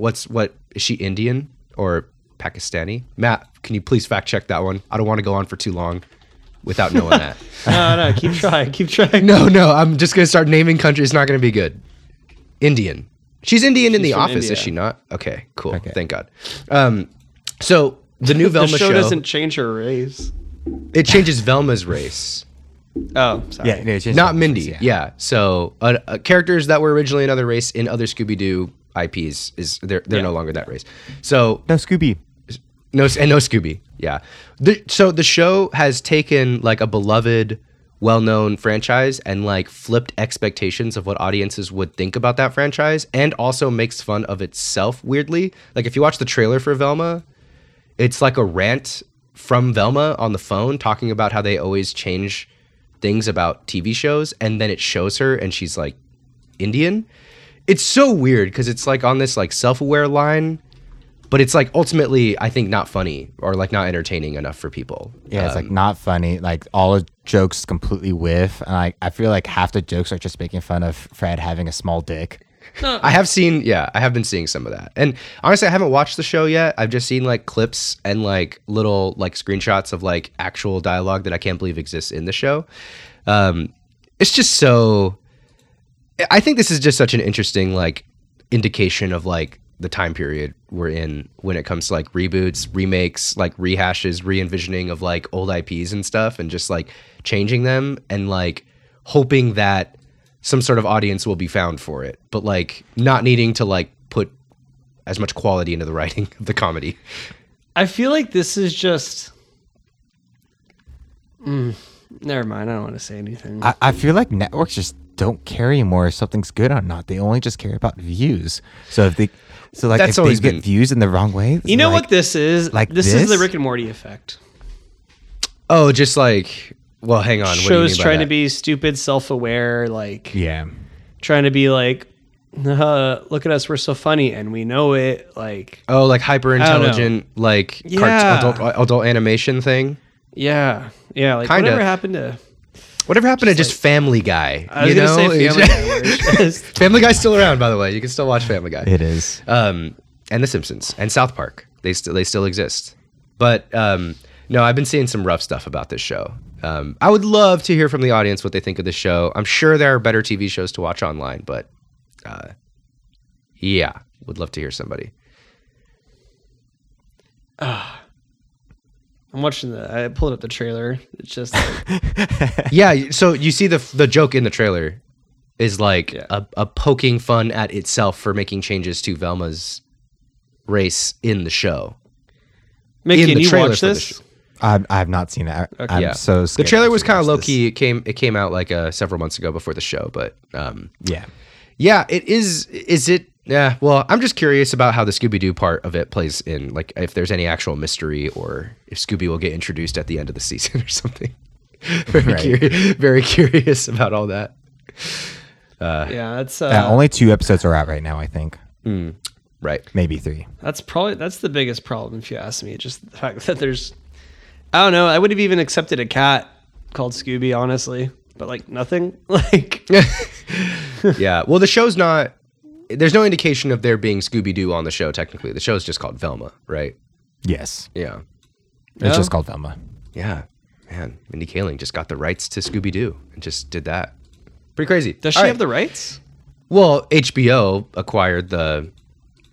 to, is she Indian or Pakistani? Matt, can you please fact check that one? I don't want to go on for too long without knowing that. No, keep trying. No, I'm just going to start naming countries. It's not going to be good. Indian. She's Indian in The Office, India. Is she not? Okay, cool. Okay. Thank God. So the new Velma show doesn't change her race. It changes Velma's race. Oh, sorry. Yeah, no, not Mindy. Race, yeah. So characters that were originally another race in other Scooby-Doo IPs, they're no longer that race. So no Scooby. No Scooby. Yeah. So the show has taken like a beloved, well-known franchise and like flipped expectations of what audiences would think about that franchise, and also makes fun of itself weirdly. Like if you watch the trailer for Velma, it's like a rant from Velma on the phone talking about how they always change things about TV shows, and then it shows her and she's like Indian. It's so weird because it's like on this like self-aware line. But it's like ultimately, I think, not funny or like not entertaining enough for people. Yeah, it's like not funny. Like all the jokes completely whiff. And I feel like half the jokes are just making fun of Fred having a small dick. I have been seeing some of that. And honestly, I haven't watched the show yet. I've just seen like clips and like little like screenshots of like actual dialogue that I can't believe exists in the show. It's just so... I think this is just such an interesting like indication of like the time period we're in when it comes to like reboots, remakes, like rehashes, re-envisioning of like old IPs and stuff, and just like changing them and like hoping that some sort of audience will be found for it, but like not needing to like put as much quality into the writing of the comedy. I feel like this is just... never mind. I don't want to say anything. I feel like networks just don't care anymore if something's good or not. They only just care about views. So if they... So, like, that's if they get views in the wrong way... You know like, what this is? Like this is the Rick and Morty effect. Oh, just like... Well, hang on. Shows what do you mean by trying that? To be stupid, self-aware, like... Yeah. Trying to be like, look at us, we're so funny, and we know it, like... Oh, like hyper-intelligent, like... Yeah. Adult animation thing? Yeah. Yeah, like, kinda. Whatever happened to just Family Guy? I was going to say Family Guy. Family Guy's still around, by the way. You can still watch Family Guy. It is. And The Simpsons and South Park. They still exist. But no, I've been seeing some rough stuff about this show. I would love to hear from the audience what they think of this show. I'm sure there are better TV shows to watch online, but yeah, would love to hear somebody. I'm watching I pulled up the trailer. It's just like... Yeah, so you see the joke in the trailer is like a poking fun at itself for making changes to Velma's race in the show. Mickey, can you watch this? I have not seen it. Okay. I'm so scared. The trailer was kind of low-key. It came out like several months ago before the show, but... Yeah, it is... Is it... Yeah, well, I'm just curious about how the Scooby-Doo part of it plays in, like if there's any actual mystery or if Scooby will get introduced at the end of the season or something. Very curious about all that. Only 2 episodes are out right now, I think. Right. Maybe three. That's the biggest problem, if you ask me. Just the fact that there's, I don't know. I would have even accepted a cat called Scooby, honestly, but like nothing. Like, yeah. Well, the show's not. There's no indication of there being Scooby-Doo on the show. Technically, the show's just called Velma, right? Yes. Yeah. It's just called Velma. Yeah. Man, Mindy Kaling just got the rights to Scooby-Doo and just did that. Pretty crazy. Does she have the rights? Well, HBO acquired the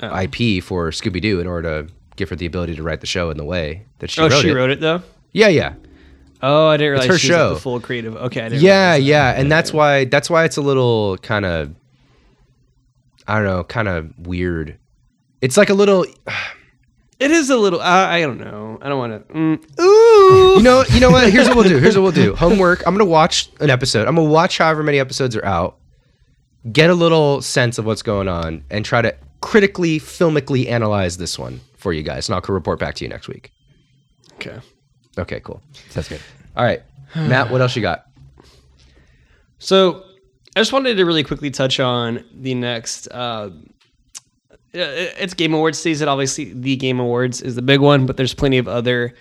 IP for Scooby-Doo in order to give her the ability to write the show in the way that she wrote it. Oh, she wrote it, though? Yeah, yeah. Oh, I didn't realize it's her show. Like the full creative. Okay, I didn't realize that. Yeah, and that's why it's a little kind of, I don't know, kind of weird. It's like a little... It is a little. I don't know. I don't want to. Ooh. You know what? Here's what we'll do. Homework. I'm gonna watch an episode. I'm gonna watch however many episodes are out. Get a little sense of what's going on, and try to critically, filmically analyze this one for you guys. And I'll report back to you next week. Okay. Okay. Cool. That's good. All right, Matt. What else you got? So, I just wanted to really quickly touch on the next. It's Game Awards season. Obviously, the Game Awards is the big one, but there's plenty of other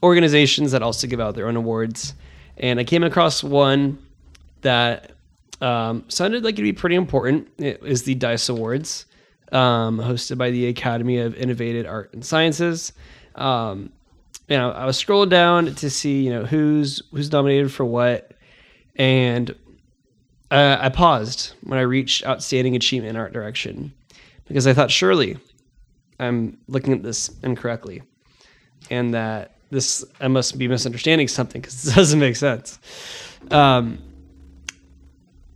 organizations that also give out their own awards. And I came across one that sounded like it'd be pretty important. It is the DICE Awards, hosted by the Academy of Innovative Art and Sciences. I was scrolling down to see who's nominated for what, and I paused when I reached Outstanding Achievement in Art Direction because I thought, surely I'm looking at this incorrectly and that I must be misunderstanding something because this doesn't make sense.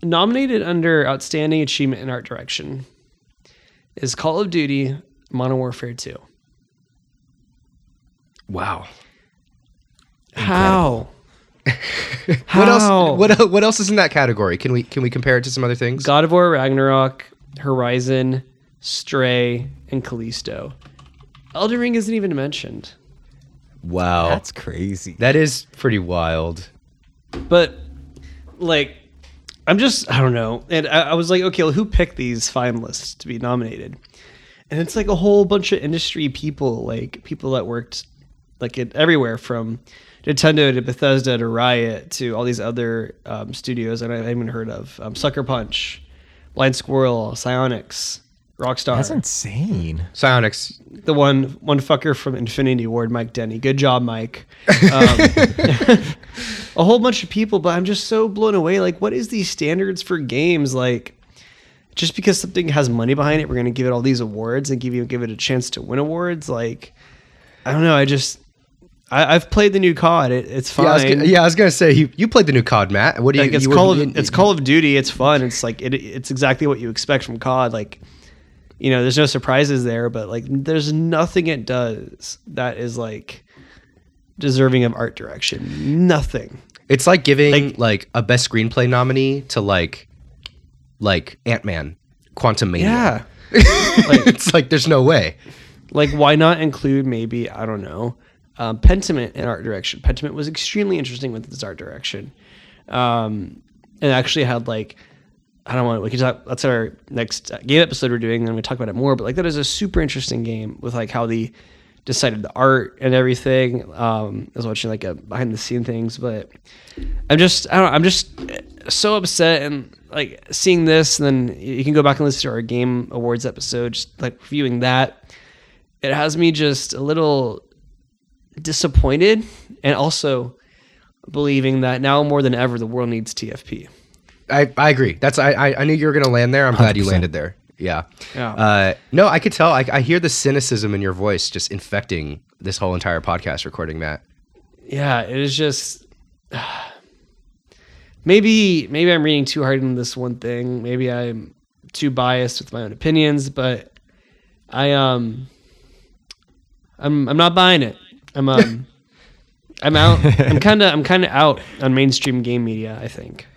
Nominated under Outstanding Achievement in Art Direction is Call of Duty Modern Warfare 2. Wow. How? Incredible. What else is in that category? Can we compare it to some other things? God of War, Ragnarok, Horizon, Stray, and Callisto. Elden Ring isn't even mentioned. Wow, that's crazy. That is pretty wild. But like, I'm just, I don't know. And I was like, okay, well, who picked these finalists to be nominated? And it's like a whole bunch of industry people, like people that worked like it everywhere from Nintendo to Bethesda to Riot to all these other studios that I haven't even heard of. Sucker Punch, Blind Squirrel, Psyonix, Rockstar. That's insane. Psyonix. The one fucker from Infinity Ward, Mike Denny. Good job, Mike. A whole bunch of people, but I'm just so blown away. Like, what is these standards for games? Like, just because something has money behind it, we're going to give it all these awards and give it a chance to win awards? Like, I don't know. I've played the new COD. It's fine. I was gonna say you played the new COD, Matt. What do you? Like, it's Call of Duty. It's fun. It's like it's exactly what you expect from COD. Like, there's no surprises there. But like, there's nothing it does that is like deserving of art direction. Nothing. It's like giving like a best screenplay nominee to like Ant-Man, Quantumania. Yeah. It's like there's no way. Like, why not include maybe, I don't know, Pentiment in art direction. Pentiment was extremely interesting with its art direction. And actually had that's our next game episode we're doing, and we talk about it more, but like that is a super interesting game with like how they decided the art and everything. I was watching like a behind the scene things, but I'm just so upset, and like seeing this, and then you can go back and listen to our Game Awards episode, just like reviewing that. It has me just a little disappointed, and also believing that now more than ever the world needs TFP. I agree. That's I knew you were going to land there. I'm glad 100%. You landed there. Yeah. No, I could tell. I hear the cynicism in your voice just infecting this whole entire podcast recording, Matt. Yeah, it is just maybe I'm reading too hard into this one thing. Maybe I'm too biased with my own opinions, but I'm not buying it. I'm out. I'm kind of out on mainstream game media, I think.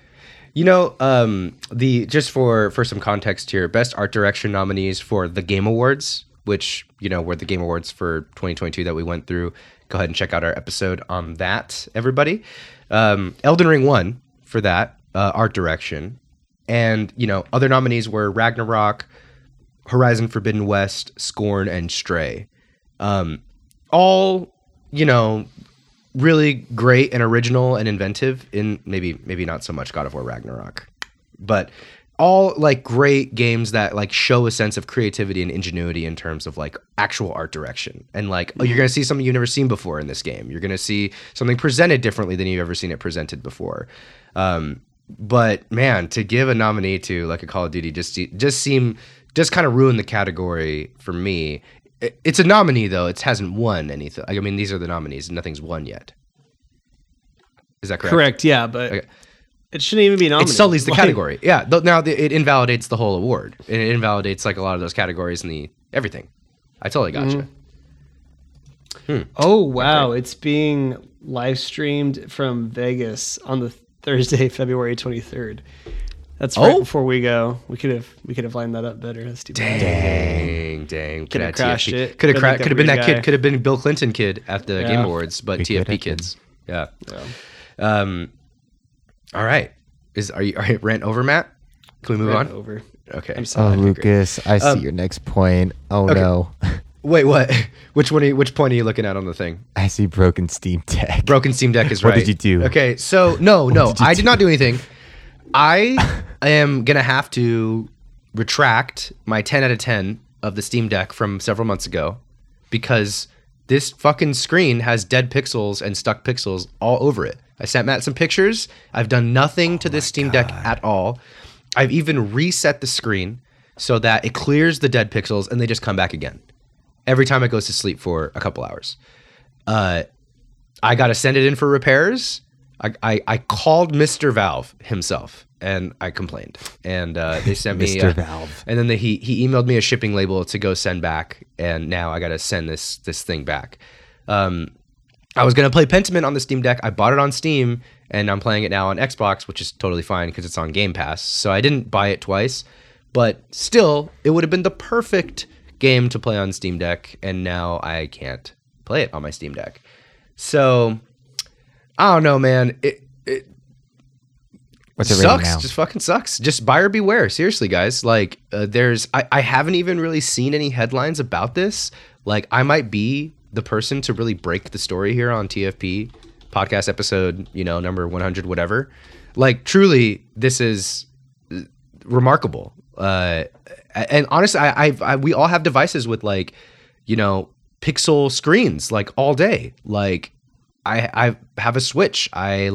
Just for some context here, best art direction nominees for the Game Awards, which were the Game Awards for 2022 that we went through. Go ahead and check out our episode on that, everybody. Elden Ring won for that art direction, and other nominees were Ragnarok, Horizon Forbidden West, Scorn, and Stray. All, you know, really great and original and inventive, in maybe not so much God of War Ragnarok, but all like great games that like show a sense of creativity and ingenuity in terms of like actual art direction. And like, oh, you're going to see something you've never seen before in this game. You're going to see something presented differently than you've ever seen it presented before. But man, to give a nominee to like a Call of Duty just kind of ruined the category for me. It's a nominee though. It hasn't won anything. I mean, these are the nominees and nothing's won yet. Is that correct? Correct. Yeah. But okay. It shouldn't even be nominated. It sullies the category. Yeah. It invalidates the whole award. And it invalidates like a lot of those categories and the everything. I totally gotcha. Mm-hmm. Oh, wow. Okay. It's being live streamed from Vegas on the Thursday, February 23rd. That's right before we go. We could have lined that up better. That's too bad. Dang. Could have crashed TFP. It. Could have been that kid. Could have been Bill Clinton kid at the Game Awards, but we TFP kids. Yeah. All right. Are you rant over, Matt? Can we move on? Over. Okay. I'm sorry. Oh, Lucas, I see your next point. Oh, okay. No. Wait, what? Which point are you looking at on the thing? I see broken Steam Deck. Broken Steam Deck is right. What did you do? Okay, so no, I did not do anything. I am going to have to retract my 10 out of 10 of the Steam Deck from several months ago because this fucking screen has dead pixels and stuck pixels all over it. I sent Matt some pictures. I've done nothing to this Steam Deck at all. I've even reset the screen so that it clears the dead pixels and they just come back again every time it goes to sleep for a couple hours. I got to send it in for repairs. I called Mr. Valve himself and I complained, and they sent me Mr. Valve, and then he emailed me a shipping label to go send back, and now I got to send this thing back. I was going to play Pentiment on the Steam Deck. I bought it on Steam, and I'm playing it now on Xbox, which is totally fine because it's on Game Pass. So I didn't buy it twice, but still, it would have been the perfect game to play on Steam Deck, and now I can't play it on my Steam Deck. So I don't know, man. It What's it sucks. Now? Just fucking sucks. Just buyer beware. Seriously, guys. Like, I haven't even really seen any headlines about this. Like, I might be the person to really break the story here on TFP podcast episode, number 100, whatever. Like, truly, this is remarkable. And honestly, we all have devices with like, pixel screens like all day. Like, I have a Switch. I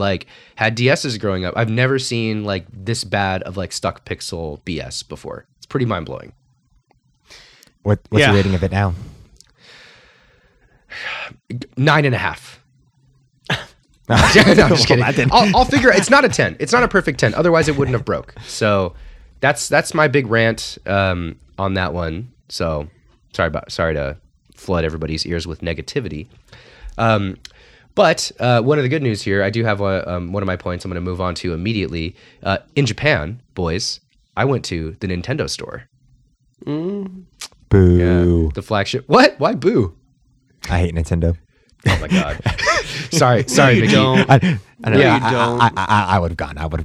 had DSs growing up. I've never seen this bad of stuck pixel BS before. It's pretty mind blowing. What's the rating of it now? 9.5. No, I'm just kidding. I'll figure it's not a 10. It's not a perfect 10. Otherwise, it wouldn't have broke. So that's my big rant on that one. So sorry to flood everybody's ears with negativity. But one of the good news here, I do have one of my points I'm going to move on to immediately. In Japan, boys, I went to the Nintendo store. Mm. Boo. Yeah, the flagship. What? Why boo? I hate Nintendo. Oh, my God. Sorry, Mickey. I don't. I would have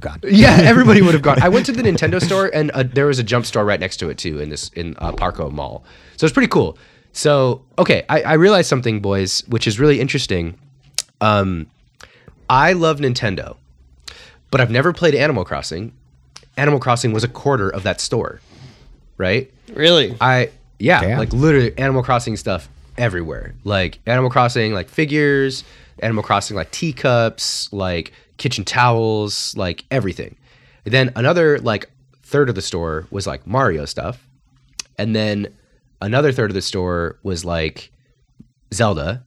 gone. Yeah, everybody would have gone. I went to the Nintendo store, and there was a Jump store right next to it, too, in Parco Mall. So it's pretty cool. So, okay, I realized something, boys, which is really interesting. I love Nintendo, but I've never played Animal Crossing. Animal Crossing was a quarter of that store, right? Really? Damn. Literally Animal Crossing stuff everywhere. Like Animal Crossing, figures, Animal Crossing, teacups, kitchen towels, everything. And then another third of the store was Mario stuff. And then another third of the store was Zelda.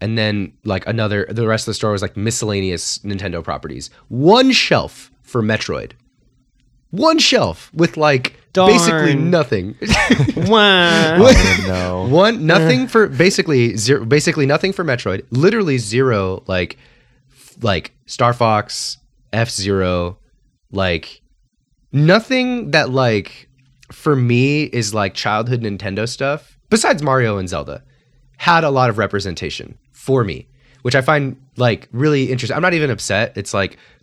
And then the rest of the store was miscellaneous Nintendo properties. One shelf for Metroid. One shelf with darn. Basically nothing. No. One nothing for basically nothing for Metroid. Literally zero Star Fox, F-Zero, nothing that for me is childhood Nintendo stuff besides Mario and Zelda had a lot of representation for me, which I find really interesting. I'm not even upset. It's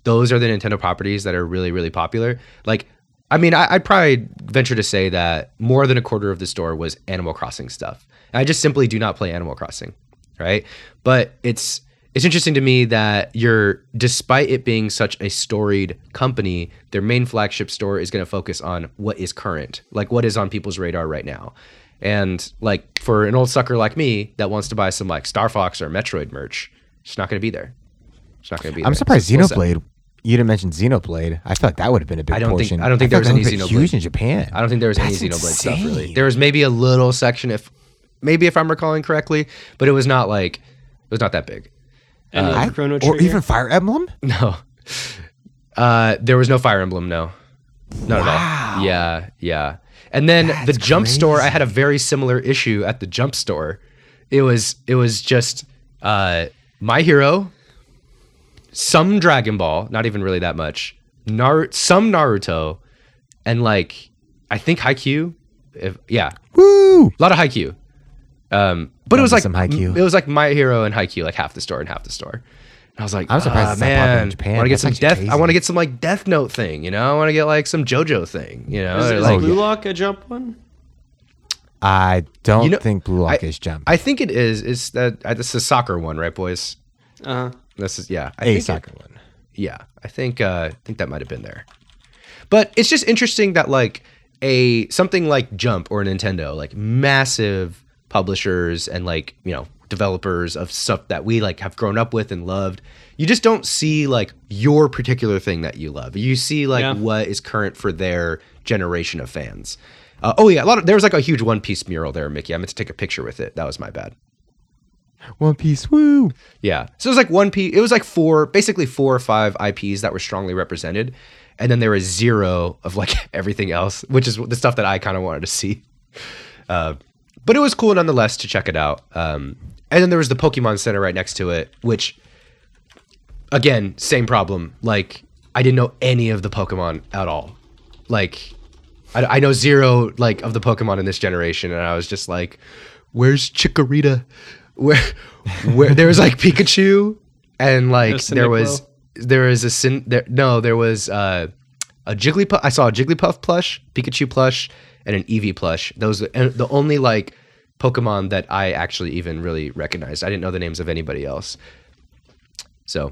those are the Nintendo properties that are really, really popular. I mean, I'd probably venture to say that more than a quarter of the store was Animal Crossing stuff. And I just simply do not play Animal Crossing, right? But it's interesting to me that you're, despite it being such a storied company, their main flagship store is going to focus on what is current, like what is on people's radar right now. And like for an old sucker like me that wants to buy some like Star Fox or Metroid merch, it's not going to be there. It's not going to be there. I'm surprised Xenoblade. You didn't mention Xenoblade. I thought that would have been a big portion. I don't think there was any Xenoblade. Huge in Japan. I don't think there was any Xenoblade stuff really. There was maybe a little section, if I'm recalling correctly, but it was not like it was not that big. And Chrono Trigger? Or even Fire Emblem? No. There was no Fire Emblem, no. Not at all. Yeah, yeah. And then the Jump store, I had a very similar issue at the Jump store. It was just My Hero, some Dragon Ball, not even really that much, some Naruto, and like I think Haikyuu. Woo! A lot of Haikyuu. But it was like My Hero and Haikyuu, like half the store. And I was like, I'm surprised it's not popular in Japan. I want to get some Death. Crazy. I want to get some like Death Note thing, you know. I want to get like some JoJo thing, you know. Is like, Blue Lock a Jump one? I don't think Blue Lock is Jump. I think it is. It's that this is a soccer one, right, boys? Uh huh. This is I think soccer one. Yeah, I think that might have been there. But it's just interesting that like something like Jump or Nintendo, like massive publishers and like, you know, developers of stuff that we like have grown up with and loved. You just don't see like your particular thing that you love. You see like what is current for their generation of fans. There was like a huge One Piece mural there, Mickey. I meant to take a picture with it. That was my bad. One Piece, woo! Yeah, so it was like One Piece. It was like four or five IPs that were strongly represented, and then there was zero of like everything else, which is the stuff that I kind of wanted to see. But it was cool nonetheless to check it out. And then there was the Pokemon Center right next to it, which, again, same problem. Like I didn't know any of the Pokemon at all. Like I know zero like of the Pokemon in this generation, and I was just like, "Where's Chikorita?" Where there was like Pikachu and like there was a Jigglypuff. I saw a Jigglypuff plush, Pikachu plush, and an Eevee plush. Those and the only like Pokemon that I actually even really recognized. I didn't know the names of anybody else. So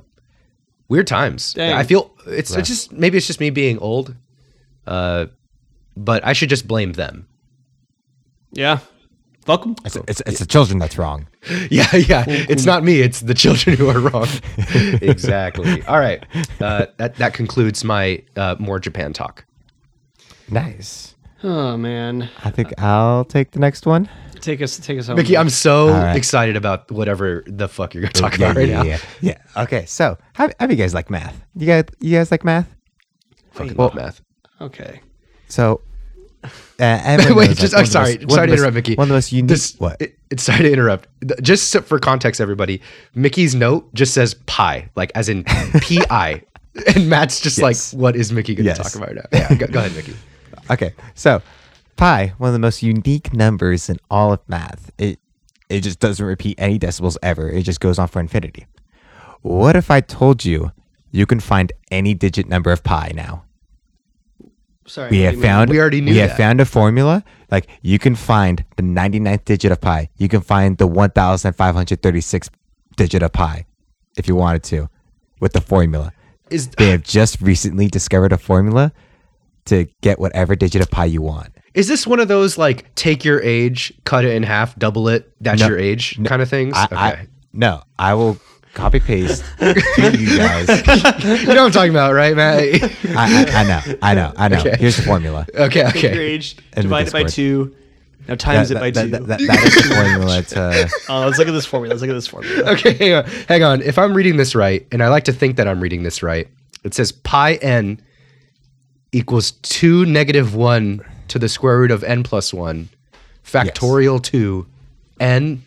weird times. Dang. I feel it's just maybe it's just me being old, but I should just blame them. Yeah. Welcome. It's the children that's wrong. Yeah. It's not me. It's the children who are wrong. Exactly. All right. That concludes my more Japan talk. Nice. Oh man. I think I'll take the next one. Take us home, Mickey. I'm so excited about whatever the fuck you're gonna talk about right now. Yeah. Okay. So, how do you guys like math? You guys like math? Fucking love math. Okay. So. Sorry to interrupt, Mickey. One of the most unique. Sorry to interrupt. Just for context, everybody, Mickey's note just says pi, like as in P-I, and Matt's just like, what is Mickey going to talk about now? Yeah, go ahead, Mickey. Okay, so pi, one of the most unique numbers in all of math. It just doesn't repeat any decimals ever. It just goes on for infinity. What if I told you can find any digit number of pi now? Sorry, we already found a formula. Like you can find the 99th digit of pi. You can find the 1,536th digit of pi if you wanted to with the formula. They have just recently discovered a formula to get whatever digit of pi you want. Is this one of those like take your age, cut it in half, double it, your age kind of things? I will copy paste to you guys. You know what I'm talking about, right, Matt? I know. Okay. Here's the formula. Okay. Take your age, divide it by 2. Now times it by 2. That is the formula. Let's look at this formula. Okay, hang on. If I'm reading this right, and I like to think that I'm reading this right, it says pi n equals 2 negative 1 to the square root of n plus 1 factorial 2 n.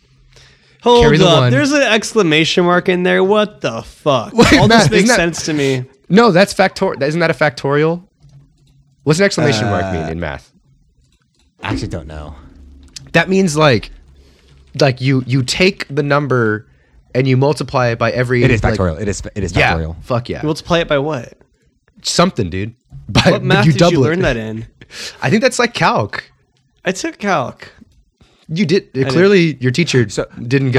Hold up, there's an exclamation mark in there. What the fuck? Wait, all Matt, this makes sense to me. No, that's factorial. Isn't that a factorial? What's an exclamation mark mean in math? I actually don't know. That means like you take the number and you multiply it by every... It is factorial. Fuck yeah. You multiply it by what? Something, dude. What math you did you learn that in? I think that's like calc. I took calc. You did clearly. Your teacher didn't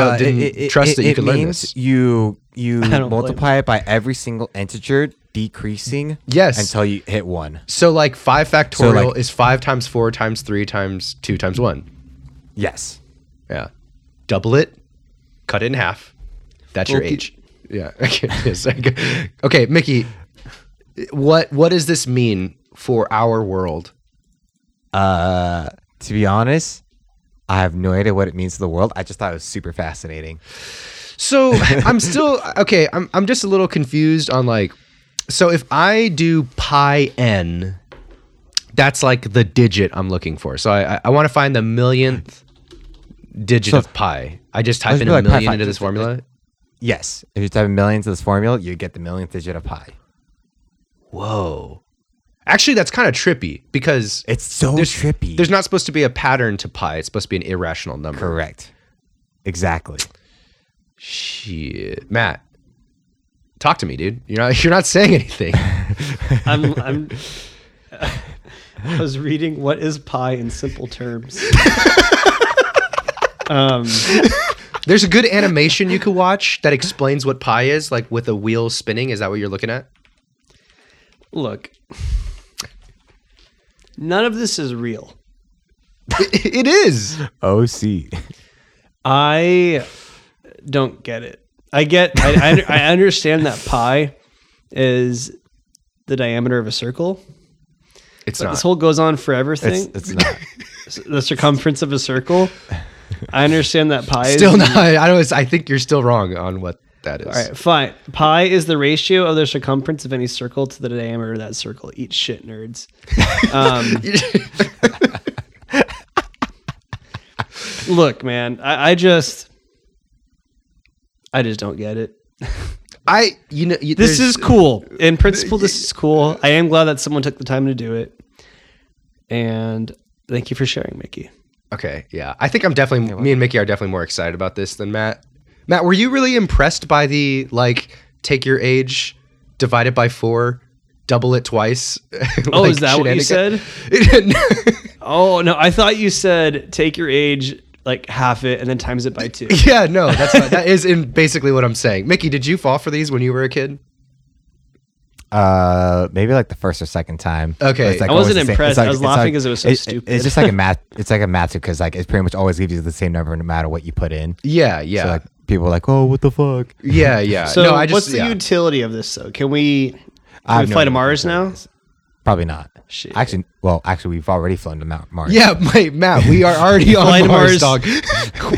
trust that you could learn this. You multiply it by every single integer, decreasing. Yes, until you hit one. So like 5 factorial is 5 times 4 times 3 times 2 times 1. Yes. Yeah. Double it. Cut it in half. That's your age. Yeah. Okay, Mickey. What does this mean for our world? To be honest, I have no idea what it means to the world. I just thought it was super fascinating. So I'm still okay. I'm just a little confused on like. So if I do pi n, that's like the digit I'm looking for. So I want to find the millionth digit of pi. I just type in a million into this formula. Yes, if you type in million into this formula, you get the millionth digit of pi. Whoa. Actually, that's kind of trippy because it's so trippy. There's not supposed to be a pattern to pi. It's supposed to be an irrational number. Correct. Exactly. Shit. Matt, talk to me, dude. You're not saying anything. I was reading what is pi in simple terms. There's a good animation you could watch that explains what pi is, like with a wheel spinning. Is that what you're looking at? Look, none of this is real. It is. OC. I don't get it. I understand that pi is the diameter of a circle. It's not. This whole goes on forever thing. It's not. The circumference of a circle. I understand that pi is... Still not. I think you're still wrong on what... that is. All right, fine. Pi is the ratio of the circumference of any circle to the diameter of that circle. Eat shit, nerds. Look, man, I just don't get it. This is cool. In principle, this is cool. I am glad that someone took the time to do it. And thank you for sharing, Mickey. Okay, yeah. I think me and Mickey are definitely more excited about this than Matt. Matt, were you really impressed by the, like, take your age, divide it by 4, double it twice? Oh, is that what you said? Oh, no, I thought you said take your age, like, half it, and then times it by 2. Yeah, no, that is basically what I'm saying. Mickey, did you fall for these when you were a kid? Maybe like the first or second time. Okay, like I wasn't impressed. I was laughing because it was so stupid. It's just like a math. It's like a math because like it pretty much always gives you the same number no matter what you put in. Yeah, yeah. So like people are like, oh, what the fuck? Yeah, yeah. So no, what's the utility of this though? Can we fly to Mars now? Probably not. Shit. Actually, we've already flown to Mars. Yeah, wait, Matt, we are already on Mars, dog.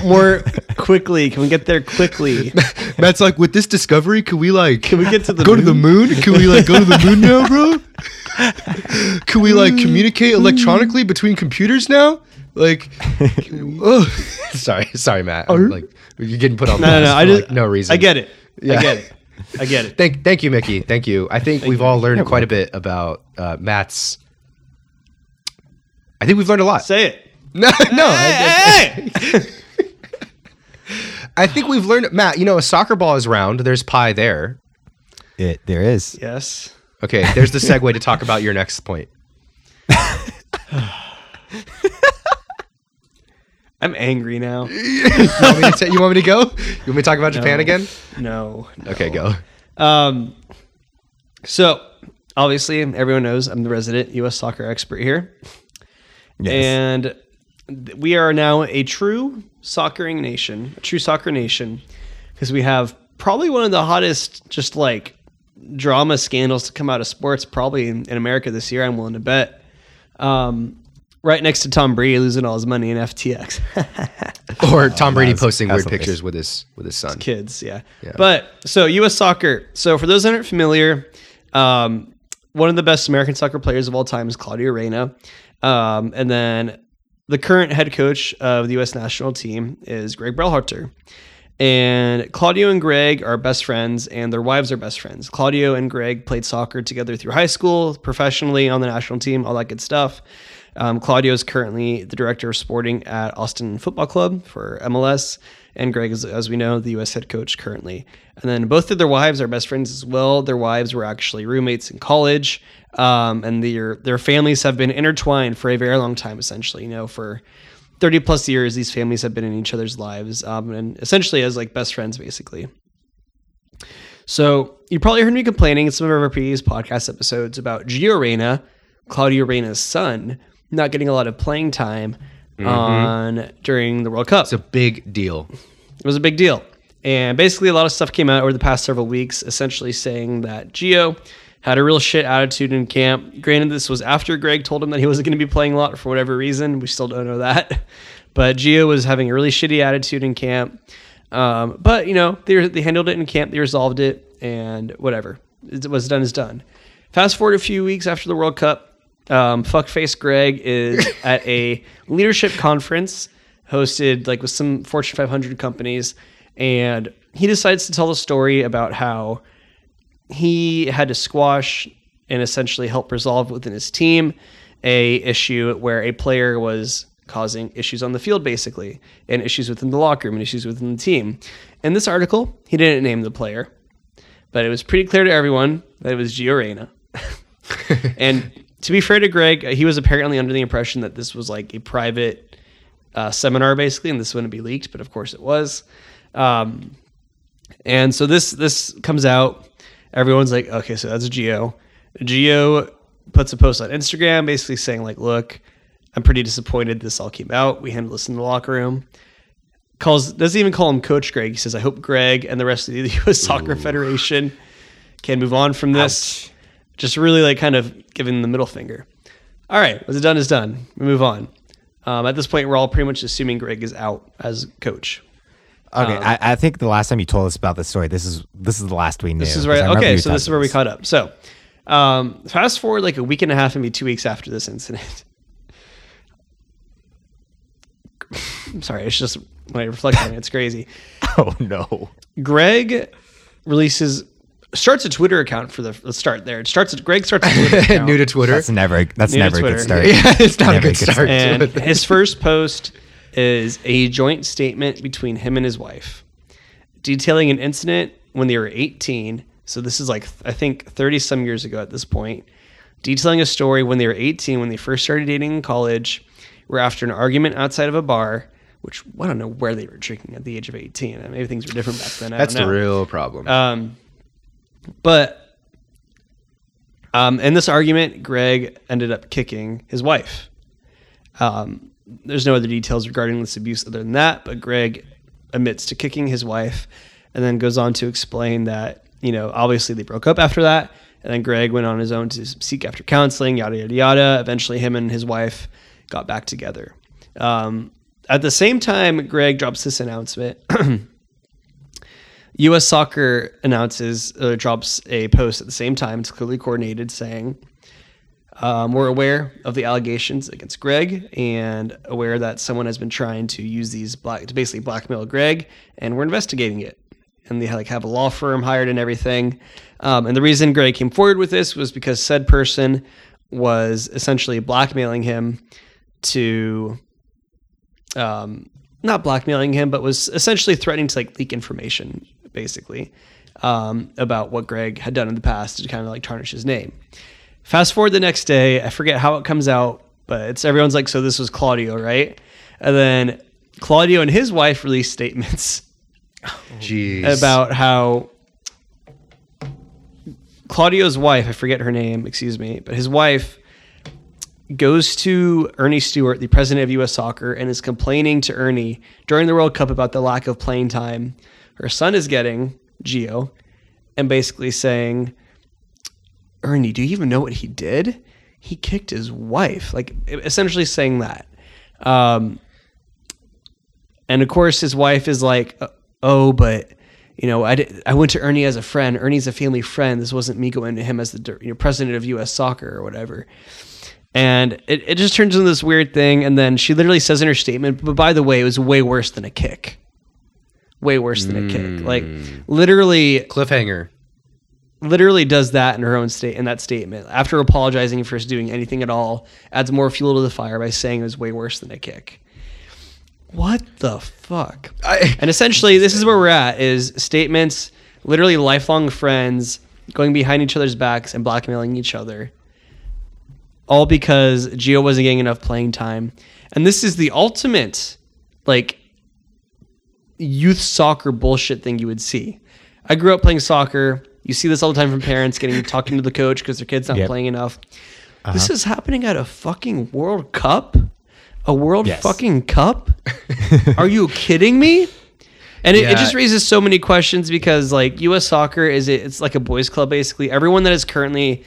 More quickly. Can we get there quickly? Matt's like, with this discovery, can we go to the moon? Can we like go to the moon now, bro? Can we like communicate electronically between computers now? Like, sorry, Matt. I'm, like you're getting put on. No, I just like, no reason. I get it. Yeah. I get it. Thank you, Mickey. Thank you. I think we've all learned quite a bit about Matt's. I think we've learned a lot. Say it. No. Hey! I think we've learned, Matt. You know, a soccer ball is round. There's pi there. There is. Yes. Okay. There's the segue to talk about your next point. I'm angry now. You want me to go? You want me to talk about Japan again? No. Okay, go. So, obviously, everyone knows I'm the resident U.S. soccer expert here. Yes. And we are now a true soccer nation, because we have probably one of the hottest just like drama scandals to come out of sports probably in America this year, I'm willing to bet. Right next to Tom Brady losing all his money in FTX, or Tom Brady posting weird pictures with his son, his kids, yeah. But so U.S. soccer. So for those that aren't familiar, one of the best American soccer players of all time is Claudio Reyna, and then the current head coach of the U.S. national team is Greg Berhalter. And Claudio and Greg are best friends, and their wives are best friends. Claudio and Greg played soccer together through high school, professionally on the national team, all that good stuff. Claudio is currently the director of sporting at Austin Football Club for MLS, And Greg is, as we know, the U.S. head coach currently. And then both of their wives are best friends as well. Their wives were actually roommates in college. And their families have been intertwined for a very long time, essentially. You know, for 30 plus years, these families have been in each other's lives. And essentially as like best friends, basically. So you probably heard me complaining in some of our previous podcast episodes about Gio Reyna, Claudio Reyna's son, not getting a lot of playing time on during the World Cup. It's a big deal. It was a big deal. And basically a lot of stuff came out over the past several weeks, essentially saying that Gio had a real shit attitude in camp. Granted, this was after Greg told him that he wasn't going to be playing a lot for whatever reason. We still don't know that. But Gio was having a really shitty attitude in camp. But, you know, they handled it in camp. They resolved it and whatever. What's done is done. Fast forward a few weeks after the World Cup. Fuckface Greg is at a leadership conference hosted like with some Fortune 500 companies, and he decides to tell a story about how he had to squash and essentially help resolve within his team a issue where a player was causing issues on the field, basically, and issues within the locker room and issues within the team. In this article, he didn't name the player, but it was pretty clear to everyone that it was Gio Reyna. And to be fair to Greg, he was apparently under the impression that this was like a private seminar, basically, and this wouldn't be leaked, but of course it was. And so this comes out. Everyone's like, okay, so that's Gio. Gio puts a post on Instagram basically saying like, look, I'm pretty disappointed this all came out. We handled this in the locker room. Doesn't even call him Coach Greg. He says, I hope Greg and the rest of the U.S. Soccer Federation can move on from this. Ouch. Just really like kind of giving the middle finger. All right, what's done is done. We move on. At this point, we're all pretty much assuming Greg is out as coach. Okay, I think the last time you told us about this story, this is the last we knew. This is right. Okay, so this is where we caught up. So fast forward like a week and a half, maybe 2 weeks after this incident. I'm sorry, it's just when I reflect on it, it's crazy. Oh no! Greg starts a Twitter account for the start there. Greg starts a Twitter account. New to Twitter. That's never a good start. Yeah, it's not never a good start. And his first post is a joint statement between him and his wife detailing an incident when they were 18. So this is like, I think 30 some years ago at this point, detailing a story when they were 18, when they first started dating in college, where after an argument outside of a bar, which I don't know where they were drinking at the age of 18. I mean, maybe things were different back then. That's the real problem. But in this argument, Greg ended up kicking his wife. There's no other details regarding this abuse other than that, but Greg admits to kicking his wife and then goes on to explain that, you know, obviously they broke up after that, and then Greg went on his own to seek after counseling, yada, yada, yada. Eventually, him and his wife got back together. At the same time, Greg drops this announcement. U.S. Soccer drops a post at the same time. It's clearly coordinated, saying, we're aware of the allegations against Greg and aware that someone has been trying to use these to basically blackmail Greg, and we're investigating it. And they have a law firm hired and everything. And the reason Greg came forward with this was because said person was essentially blackmailing him to... not blackmailing him, but was essentially threatening to like leak information, basically, about what Greg had done in the past to kind of like tarnish his name. Fast forward the next day, I forget how it comes out, but everyone's like, so this was Claudio, right? And then Claudio and his wife released statements about how Claudio's wife, I forget her name, excuse me, but his wife goes to Ernie Stewart, the president of U.S. Soccer, and is complaining to Ernie during the World Cup about the lack of playing time her son is getting, Gio, and basically saying, Ernie, do you even know what he did? He kicked his wife. Like, essentially saying that. And of course, his wife is like, oh, but... You know, I went to Ernie as a friend. Ernie's a family friend. This wasn't me going to him as the president of U.S. Soccer or whatever. And it just turns into this weird thing. And then she literally says in her statement, but by the way, it was way worse than a kick. Way worse than a kick. Like, literally... Cliffhanger. Literally does that in her own in that statement. After apologizing for doing anything at all, adds more fuel to the fire by saying it was way worse than a kick. what the fuck? And essentially, this is where we're at, is statements, literally lifelong friends going behind each other's backs and blackmailing each other. All because Gio wasn't getting enough playing time. And this is the ultimate, like, youth soccer bullshit thing you would see. I grew up playing soccer. You see this all the time from parents getting talking to the coach because their kid's not playing enough. Uh-huh. This is happening at a fucking World Cup? A World fucking Cup? Are you kidding me? And it just raises so many questions because, like, U.S. soccer, it's like a boys club, basically. Everyone that is currently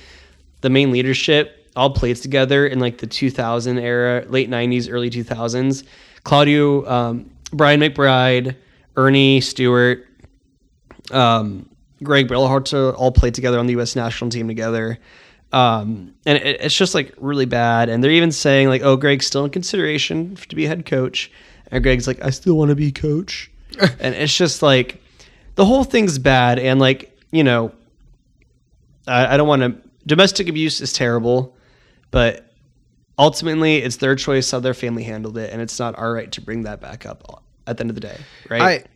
the main leadership all played together in, like, the 2000 era, late 90s, early 2000s. Claudio, Brian McBride, Ernie Stewart, Greg Berhalter all played together on the U.S. national team together. And it's just, like, really bad. And they're even saying, like, oh, Greg's still in consideration to be head coach. And Greg's like, I still want to be coach. And it's just like the whole thing's bad. And, like, you know, I don't want to. Domestic abuse is terrible, but ultimately it's their choice how their family handled it, and it's not our right to bring that back up at the end of the day, right?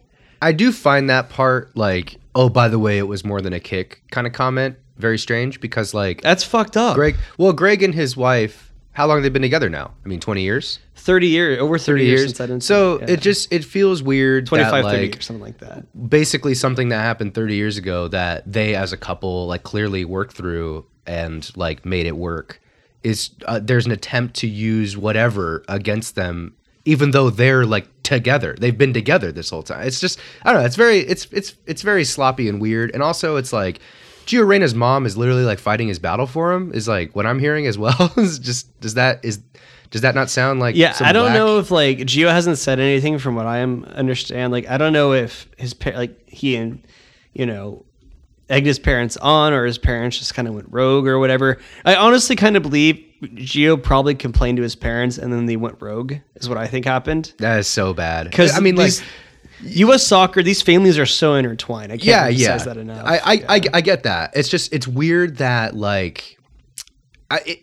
I do find that part, like, oh, by the way, it was more than a kick kind of comment very strange, because, like, that's fucked up. Greg and his wife. How long have they been together now? I mean, 20 years? 30 years. Over 30 years since that incident. So it feels weird. 25, that, like, 30 years, something like that. Basically something that happened 30 years ago that they as a couple, like, clearly worked through and, like, made it work. There's an attempt to use whatever against them, even though they're, like, together. They've been together this whole time. It's just, I don't know. It's very, it's very sloppy and weird. And also it's like, Gio Reyna's mom is literally, like, fighting his battle for him. Is, like, what I'm hearing as well. Does that not sound like? Yeah, I don't know if, like, Gio hasn't said anything from what I understand. Like, I don't know if his he and, you know, egged his parents on, or his parents just kind of went rogue or whatever. I honestly kind of believe Gio probably complained to his parents and then they went rogue. Is what I think happened. That is so bad. Because I mean, like. U.S. soccer, these families are so intertwined. I can't emphasize that enough. I get that. It's just, it's weird that, like, I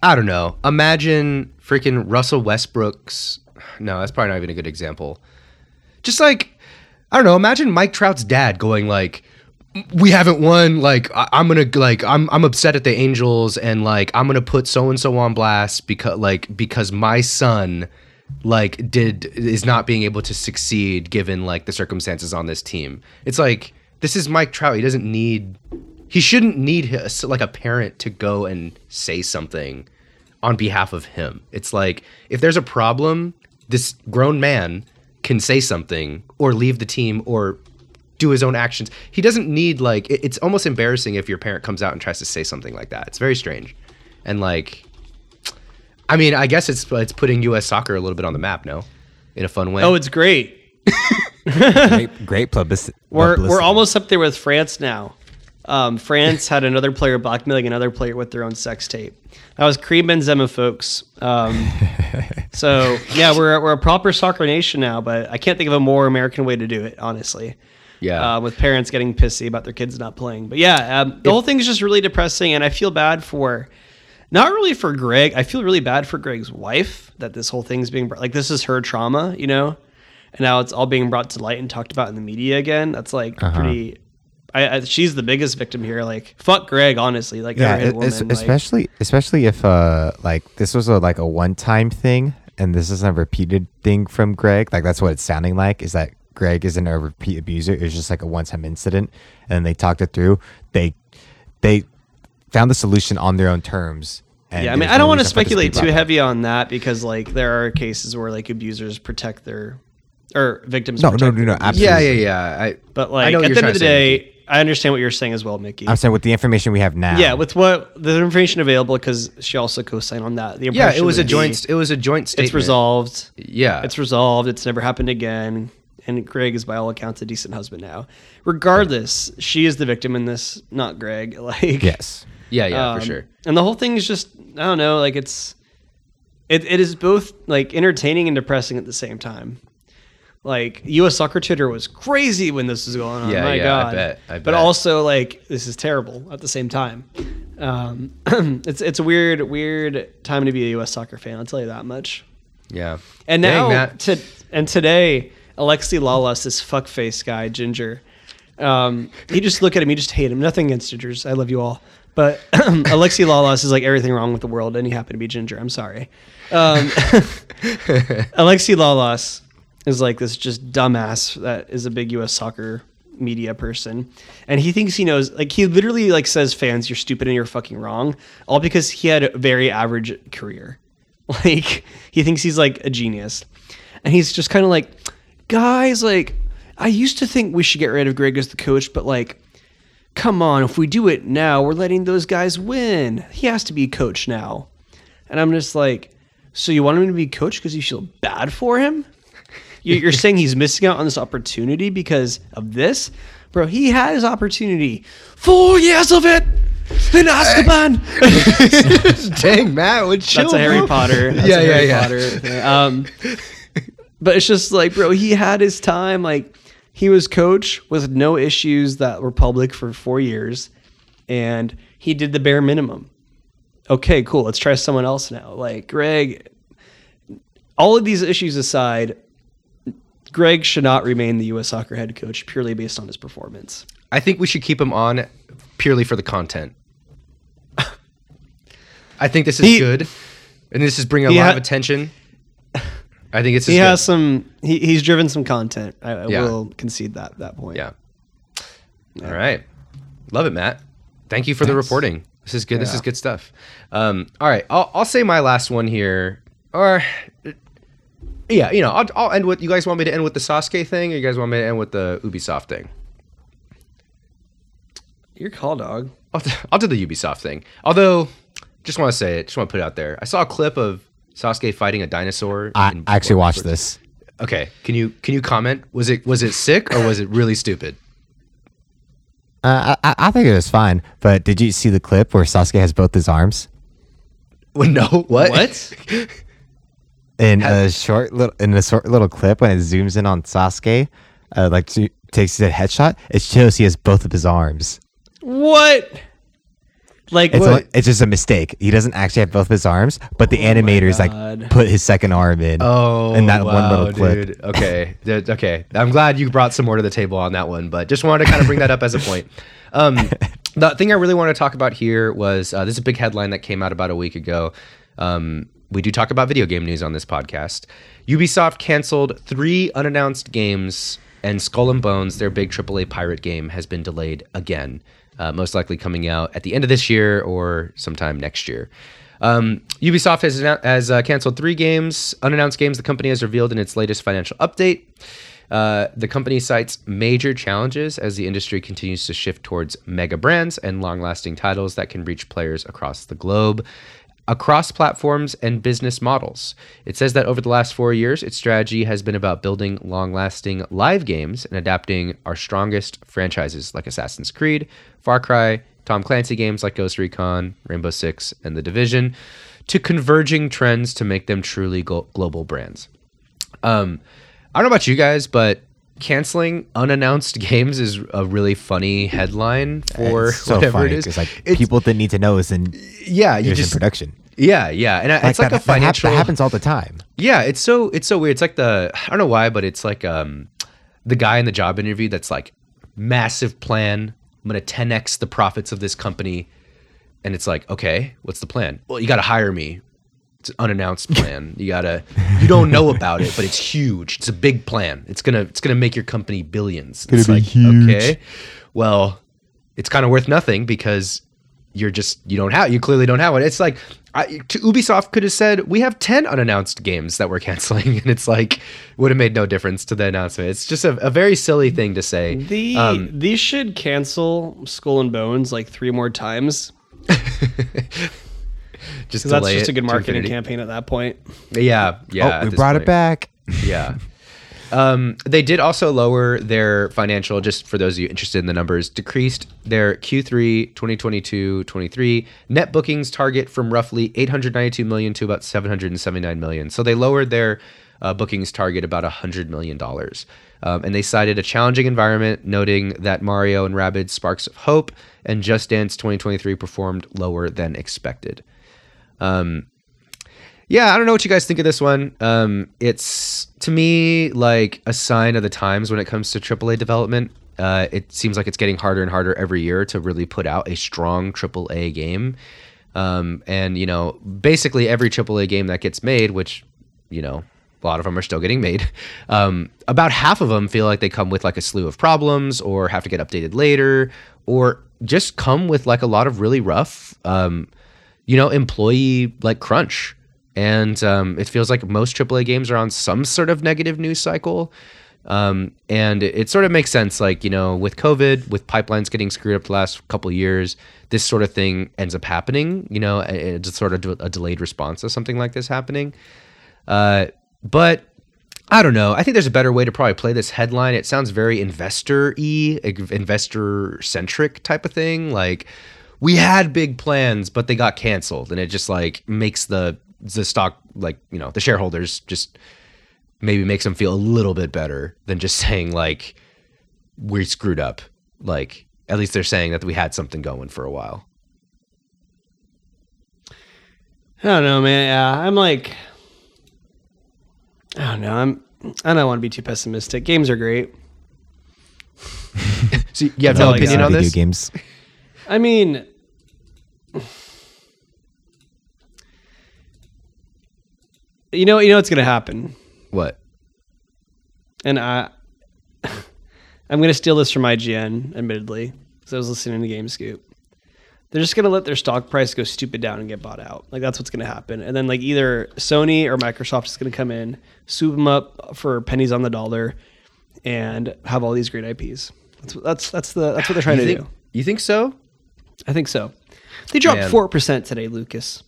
don't know. Imagine freaking Russell Westbrook's. No, that's probably not even a good example. Just, like, I don't know. Imagine Mike Trout's dad going, like, we haven't won. Like, I'm gonna, like, I'm upset at the Angels, and, like, I'm gonna put so and so on blast because my son. Like, is not being able to succeed given, like, the circumstances on this team. It's like, this is Mike Trout. He shouldn't need his, like, a parent to go and say something on behalf of him. It's like, if there's a problem, this grown man can say something or leave the team or do his own actions. He doesn't need, like, it's almost embarrassing if your parent comes out and tries to say something like that. It's very strange. And, like, I mean, I guess it's putting U.S. soccer a little bit on the map, no? In a fun way. Oh, it's great. great publicity. We're almost up there with France now. France had another player blackmailing another player with their own sex tape. That was Karim Benzema, folks. So, yeah, we're a proper soccer nation now, but I can't think of a more American way to do it, honestly. Yeah. With parents getting pissy about their kids not playing. But, yeah, the whole thing is just really depressing, and I feel bad for... Not really for Greg. I feel really bad for Greg's wife that this whole thing's being brought. Like, this is her trauma, you know? And now it's all being brought to light and talked about in the media again. That's, like, pretty... she's the biggest victim here. Like, fuck Greg, honestly. Like, yeah, that woman. Like, especially if, like, this was, a one-time thing, and this isn't a repeated thing from Greg. Like, that's what it's sounding like, is that Greg isn't a repeat abuser. It was just, like, a one-time incident, and they talked it through. They found the solution on their own terms. And yeah, I mean, I don't want to speculate too heavy on that because, like, there are cases where, like, abusers protect their or victims. No, absolutely. Yeah. But, like, at the end of the day, I understand what you're saying as well, Mickey. I'm saying with the information we have now. Yeah, with what the information available, because she also co-signed on that. Yeah, it was a joint statement. It's resolved. Yeah, it's resolved. It's never happened again. And Greg is, by all accounts, a decent husband now. Regardless, she is the victim in this, not Greg. Like, yes. Yeah, for sure. And the whole thing is just, I don't know, like, it is both, like, entertaining and depressing at the same time. Like, U.S. Soccer Twitter was crazy when this was going on. Yeah, my God. I bet. But also, like, this is terrible at the same time. It's a weird time to be a U.S. soccer fan, I'll tell you that much. Yeah. And now, today, Alexi Lalas, this fuckface guy, Ginger, you just look at him, you just hate him. Nothing against Gingers. I love you all. But Alexi Lalas is like everything wrong with the world, and he happened to be Ginger. I'm sorry. Alexi Lalas is like this just dumbass that is a big U.S. soccer media person, and he thinks he knows. Like, he literally like says, fans, you're stupid and you're fucking wrong, all because he had a very average career. Like, he thinks he's like a genius, and he's just kind of like, guys, like, I used to think we should get rid of Greg as the coach, but like, come on, if we do it now, we're letting those guys win. He has to be coach now. And I'm just like, so you want him to be coach because you feel bad for him? You're saying he's missing out on this opportunity because of this? Bro, he had his opportunity. 4 years of it in Azkaban. Dang, Matt, would chill. That's a Harry Potter. That's a Harry Potter. But it's just like, bro, he had his time. Like, he was coach with no issues that were public for 4 years, and he did the bare minimum. Okay, cool. Let's try someone else now. Like, Greg, all of these issues aside, Greg should not remain the U.S. soccer head coach purely based on his performance. I think we should keep him on purely for the content. I think this is good, and this is bringing a lot of attention. I think it's he has good. He's driven some content. I will concede that point. Yeah. All right. Love it, Matt. Thank you for the reporting. This is good. Yeah. This is good stuff. All right. I'll say my last one here. I'll end with, you guys want me to end with the Sasuke thing, or you guys want me to end with the Ubisoft thing? Your call, dog. I'll do the Ubisoft thing. Although, just want to say it. Just want to put it out there. I saw a clip of Sasuke fighting a dinosaur. I actually watched this. Okay, can you comment? Was it sick or was it really stupid? I think it was fine. But did you see the clip where Sasuke has both his arms? Well, no. What? In a short little clip, when it zooms in on Sasuke, takes a headshot, it shows he has both of his arms. What? Like, it's just a mistake. He doesn't actually have both of his arms, but the animators like put his second arm in. Oh, in that one little clip. Dude. Okay. I'm glad you brought some more to the table on that one, but just wanted to kind of bring that up as a point. The thing I really want to talk about here was this is a big headline that came out about a week ago. We do talk about video game news on this podcast. Ubisoft canceled 3 unannounced games, and Skull and Bones, their big AAA pirate game, has been delayed again. Most likely coming out at the end of this year or sometime next year. Ubisoft has canceled 3 games, unannounced games the company has revealed in its latest financial update. The company cites major challenges as the industry continues to shift towards mega brands and long-lasting titles that can reach players across the globe, across platforms and business models. It says that over the last 4 years, its strategy has been about building long-lasting live games and adapting our strongest franchises like Assassin's Creed, Far Cry, Tom Clancy games like Ghost Recon, Rainbow Six, and The Division, to converging trends to make them truly global brands. I don't know about you guys, but canceling unannounced games is a really funny headline for so whatever funny, it is. It's like people that need to know is in. Yeah, you just in production. Yeah, and it's like a financial. That happens all the time. Yeah, it's so weird. It's like I don't know why, but it's like the guy in the job interview that's like, massive plan. I'm gonna 10x the profits of this company, and it's like, okay, what's the plan? Well, you gotta hire me. It's an unannounced plan. You don't know about it, but it's huge. It's a big plan. It's gonna make your company billions. It's gonna be huge. Okay, well, it's kind of worth nothing because you clearly don't have it. It's like Ubisoft could have said, we have 10 unannounced games that we're canceling, and it's like, would have made no difference to the announcement. It's just a very silly thing to say. These should cancel Skull and Bones like 3 more times. Just that's just a good marketing campaign at that point. Yeah. Oh, we brought it back. Yeah. They did also lower their financial, just for those of you interested in the numbers, decreased their Q3 2022-23 net bookings target from roughly 892 million to about 779 million. So they lowered their bookings target about $100 million. And they cited a challenging environment, noting that Mario and Rabbids Sparks of Hope and Just Dance 2023 performed lower than expected. yeah, I don't know what you guys think of this one. It's, to me, like a sign of the times when it comes to AAA development. It seems like it's getting harder and harder every year to really put out a strong AAA game. And, you know, basically every AAA game that gets made, which, you know, a lot of them are still getting made. About half of them feel like they come with like a slew of problems or have to get updated later, or just come with like a lot of really rough, you know, employee like crunch. And it feels like most AAA games are on some sort of negative news cycle. And it sort of makes sense, like, you know, with COVID, with pipelines getting screwed up the last couple of years, this sort of thing ends up happening, you know, it's sort of a delayed response to something like this happening. But I don't know. I think there's a better way to probably play this headline. It sounds very investor-y, investor-centric type of thing. Like, we had big plans, but they got canceled. And it just, like, makes the stock, like, you know, the shareholders just... maybe makes them feel a little bit better than just saying, like, we screwed up. Like, at least they're saying that we had something going for a while. I don't know, man. Yeah, I'm like, I don't know. I don't want to be too pessimistic. Games are great. So you have no opinion on this? Games. I mean... you know what's going to happen. What? And I'm going to steal this from IGN, admittedly, because I was listening to Game Scoop. They're just going to let their stock price go stupid down and get bought out. Like, that's what's going to happen. And then, like, either Sony or Microsoft is going to come in, swoop them up for pennies on the dollar, and have all these great IPs. That's what they're trying to do. You think so? I think so. They dropped 4% today, Lucas.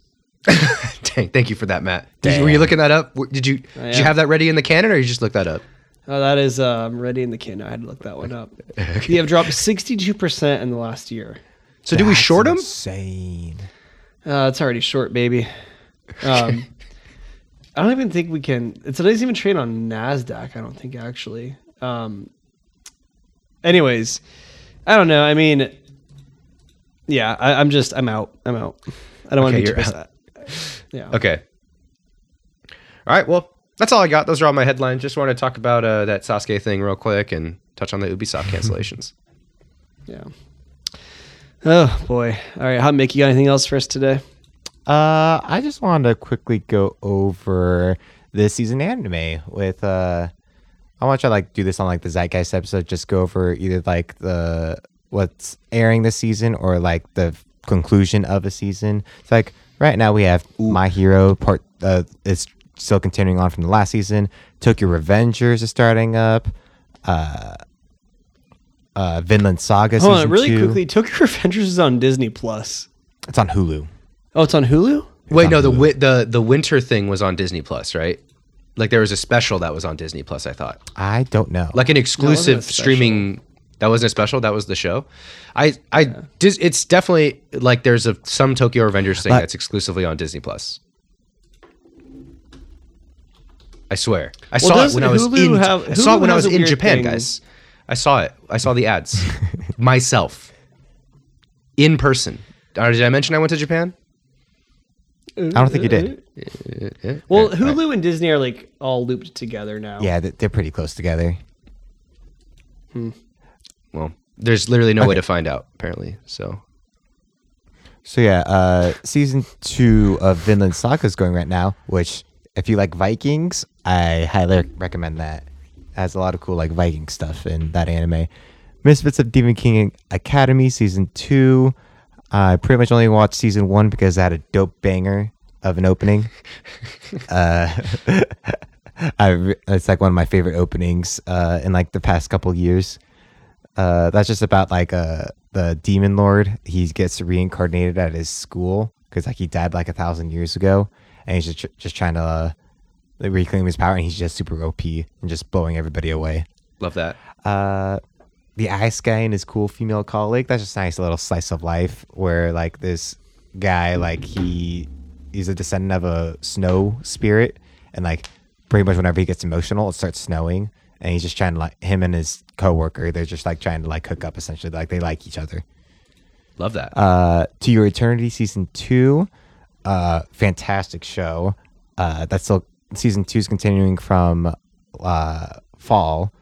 Dang, thank you for that, Matt. Were you looking that up? Did you have that ready in the canon, or you just looked that up? Oh, that is ready in the canon. I had to look that one up. Okay. We have dropped 62% in the last year. So do we short them? Insane. It's already short, baby. I don't even think we can. It doesn't even trade on NASDAQ, I don't think, actually. Anyways, I don't know. I mean, yeah, I'm out. I don't want to be too that. Yeah. Okay. All right. Well, that's all I got. Those are all my headlines. Just wanted to talk about that Sasuke thing real quick and touch on the Ubisoft cancellations. Yeah. Oh, boy. All right. Hot Mickey, you got anything else for us today? I just wanted to quickly go over this season anime with... I want you to like do this on like the Zeitgeist episode. Just go over either like the what's airing this season or like the conclusion of a season. It's like... Right now we have My Hero part is still continuing on from the last season. Tokyo Revengers is starting up. Vinland Saga season 2. Hold on, really quickly, Tokyo Revengers is on Disney Plus. It's on Hulu. Oh, it's on Hulu? Wait, no, Hulu. The winter thing was on Disney Plus, right? Like there was a special that was on Disney Plus, I thought. I don't know. Like an exclusive streaming. That wasn't a special. That was the show. It's definitely like there's some Tokyo Revengers thing that's exclusively on Disney Plus. I swear. I saw it when I was in Japan, guys. I saw it. I saw the ads myself in person. Did I mention I went to Japan? I don't think you did. Well, Hulu and Disney are like all looped together now. Yeah, they're pretty close together. Well, there's literally no way to find out, apparently. So yeah, season 2 of Vinland Saga is going right now, which if you like Vikings, I highly recommend that. It has a lot of cool like Viking stuff in that anime. Misfits of Demon King Academy season 2. I pretty much only watched season 1 because I had a dope banger of an opening. It's like one of my favorite openings in like the past couple years. That's just about like the demon lord. He gets reincarnated at his school because like he died like 1,000 years ago, and he's just trying to reclaim his power. And he's just super OP and just blowing everybody away. Love that. The ice guy and his cool female colleague. That's just a nice little slice of life where like this guy like he's a descendant of a snow spirit, and like pretty much whenever he gets emotional, it starts snowing. And he's just trying to like him and his coworker. They're just like trying to like hook up essentially. Like they like each other. Love that. To Your Eternity season 2, fantastic show. that's still season 2 is continuing from fall.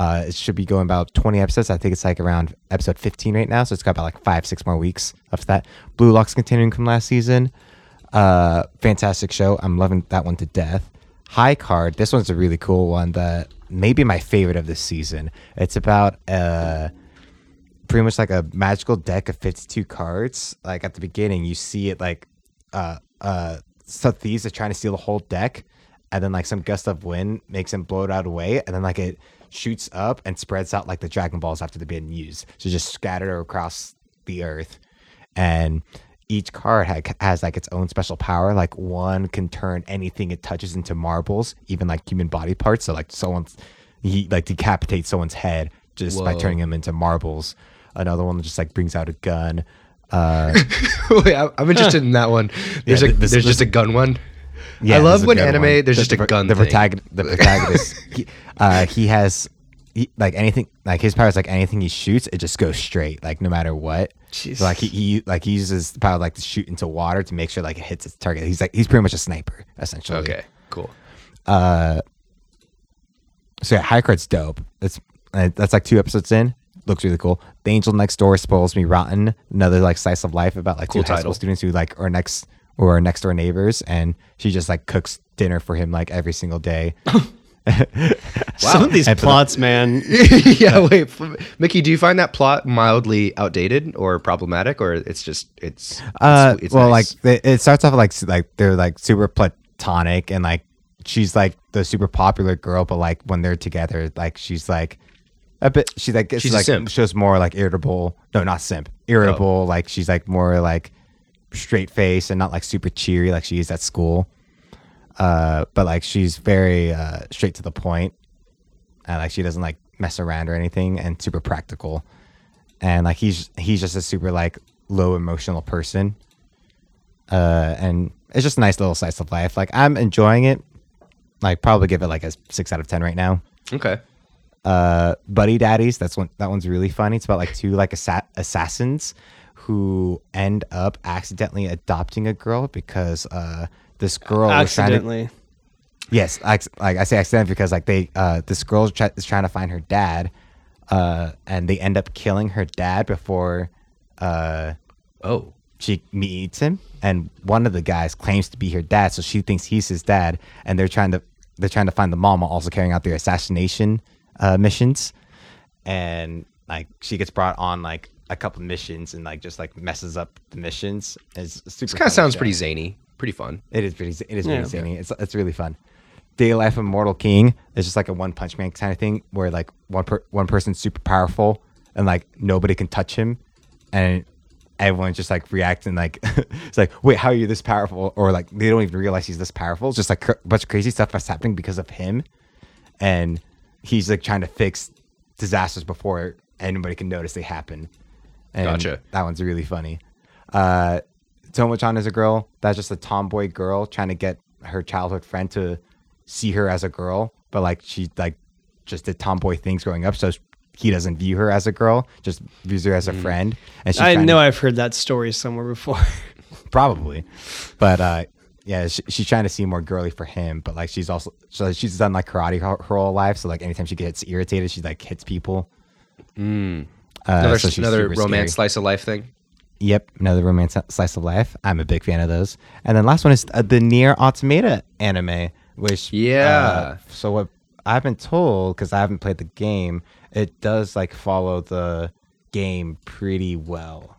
It should be going about 20 episodes. I think it's like around episode 15 right now. So it's got about like 5-6 more weeks of that. Blue Lock's continuing from last season. Fantastic show. I'm loving that one to death. High Card. This one's a really cool one that maybe my favorite of this season. It's about pretty much like a magical deck of 52 cards. Like at the beginning, you see it like some thieves are trying to steal the whole deck. And then like some gust of wind makes them blow it out away. And then like it shoots up and spreads out like the Dragon Balls after they've been used. So just scattered across the earth. And each card has like its own special power. Like one can turn anything it touches into marbles, even like human body parts. So like he like decapitates someone's head just by turning them into marbles. Another one just like brings out a gun. Wait, I'm interested in that one. There's just a gun one. Yeah, I love when anime one. There's just a gun. The protagonist, he has like anything, like his power is like anything he shoots, it just goes straight, like no matter what. Jeez. So like he uses the power like to shoot into water to make sure like it hits its target. He's pretty much a sniper essentially. Okay, cool. So yeah, High Card's dope. That's like 2 episodes in. Looks really cool. The Angel Next Door Spoils Me Rotten. Another like slice of life about like cool 2 high school students who like are next. Or our next door neighbors, and she just like cooks dinner for him like every single day. Wow. Some of these plots, man. Yeah, wait, Mickey, do you find that plot mildly outdated or problematic, or it's well, nice? Like it starts off like they're like super platonic, and like she's like the super popular girl, but like when they're together, like she's like a bit, she's like simp. Shows more like irritable, no, not simp, irritable. Oh. Like she's like more like straight face and not like super cheery like she is at school, but like she's very straight to the point, and like she doesn't like mess around or anything, and super practical, and like he's just a super like low emotional person, and it's just a nice little slice of life. Like I'm enjoying it. Like probably give it like a 6 out of 10 right now. Okay. Buddy Daddies, that one's really funny. It's about like 2 like assassins who end up accidentally adopting a girl because this girl accidentally was trying to, yes, like I say accidentally because like they this girl is trying to find her dad, and they end up killing her dad before she meets him, and one of the guys claims to be her dad, so she thinks he's his dad, and they're trying to find the mom while also carrying out their assassination missions, and like she gets brought on like a couple missions and like just like messes up the missions. This kind of sounds pretty zany, pretty fun. It is pretty zany. It's really fun. Day Life of Mortal King is just like a One Punch Man kind of thing where like one person's super powerful and like nobody can touch him, and everyone's just like reacting like it's like, wait, how are you this powerful? Or like they don't even realize he's this powerful. It's just like a bunch of crazy stuff that's happening because of him, and he's like trying to fix disasters before anybody can notice they happen. And gotcha. That one's really funny. Tomo-chan is a girl. That's just a tomboy girl trying to get her childhood friend to see her as a girl, but like she like just did tomboy things growing up, so he doesn't view her as a girl, just views her as a friend. And she's I've heard that story somewhere before. Probably, but yeah, she's trying to seem more girly for him, but like she's also she's done like karate her whole life, so like anytime she gets irritated, she like hits people. Mm. Another romance slice of life thing. Yep, another romance slice of life. I'm a big fan of those. And then last one is the Nier Automata anime, which so what I've been told, because I haven't played the game, it does like follow the game pretty well.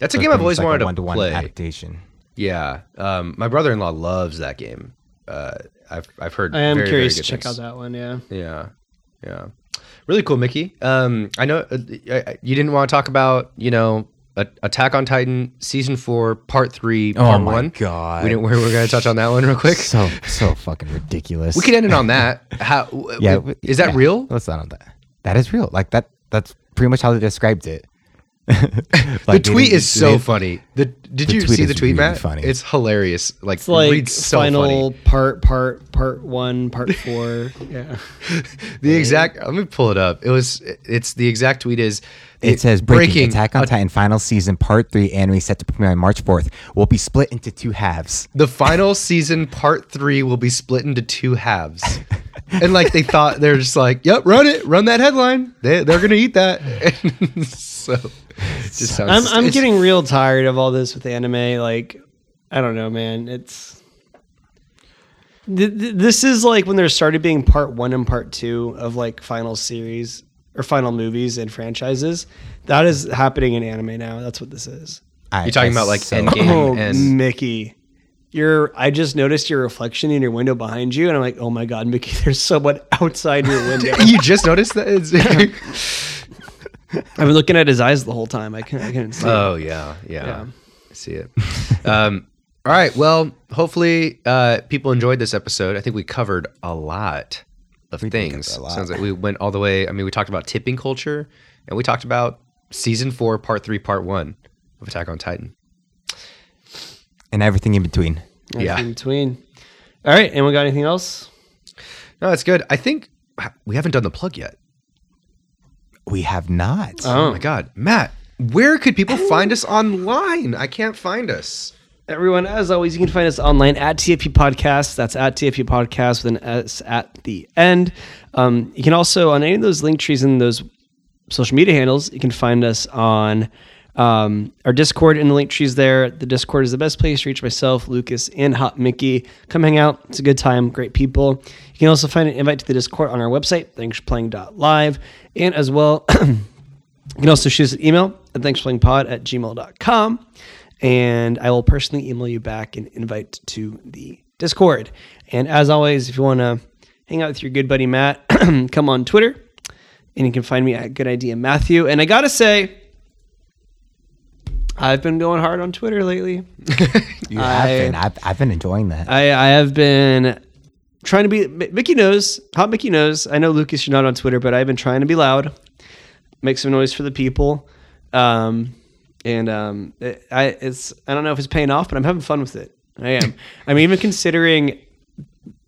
That's a game I've always wanted to play. Adaptation. Yeah, my brother-in-law loves that game. I've heard. I am very, curious very to check things. Out that one. Yeah. Yeah. Yeah. Really cool, Mickey. I know you didn't want to talk about, Attack on Titan Season 4 Part 3 Part 1. Oh, my God. We're going to touch on that one real quick. So fucking ridiculous. We could end it on that. Is that real? Let's not on that. That is real. Like, that's pretty much how they described it. Like, the tweet is so funny. The Did you see the tweet, really, Matt? Funny. It's hilarious. Like, it's like reads so final funny. part one, part four. Yeah. Exact. Let me pull it up. It's the exact tweet is. It says breaking Attack on Titan final season part 3 anime set to premiere on March 4th will be split into two halves. The final season part 3 will be split into two halves. And like they thought, they're just like, yep, run that headline. They're going to eat that. And so just sounds, I'm getting real tired of all this with anime. Like, I don't know, man. It's this is like when there started being part 1 and part 2 of like final series or final movies and franchises. That is happening in anime now. That's what this is. You're talking about like Endgame. Oh, and Mickey, I just noticed your reflection in your window behind you, and I'm like, oh my God, Mickey, there's someone outside your window. You just noticed that? I've been looking at his eyes the whole time. I couldn't see it. Yeah. I see it. All right, well, hopefully people enjoyed this episode. I think we covered a lot of things. Sounds like we went all the way. I mean, we talked about tipping culture, and we talked about season 4, part 3, part 1 of Attack on Titan, and everything in between. All right, anyone got anything else? No, that's good. I think we haven't done the plug yet. We have not. Oh my God, Matt, where could people find us online? I can't find us. Everyone, as always, you can find us online at TFP Podcast. That's at TFP Podcast with an S at the end. You can also, on any of those link trees and those social media handles, you can find us on our Discord in the link trees there. The Discord is the best place to reach myself, Lucas, and Hot Mickey. Come hang out. It's a good time. Great people. You can also find an invite to the Discord on our website, thanksforplaying.live. And as well, you can also shoot us an email at thanksforplayingpod@gmail.com. And I will personally email you back an invite to the Discord. And as always, if you want to hang out with your good buddy Matt, come on Twitter. And you can find me at Good Idea Matthew. And I got to say, I've been going hard on Twitter lately. I've been enjoying that. I have been trying to be... Mickey knows. Hot Mickey knows. I know, Lucas, you're not on Twitter, but I've been trying to be loud. Make some noise for the people. And I don't know if it's paying off, but I'm having fun with it. I am. I'm even considering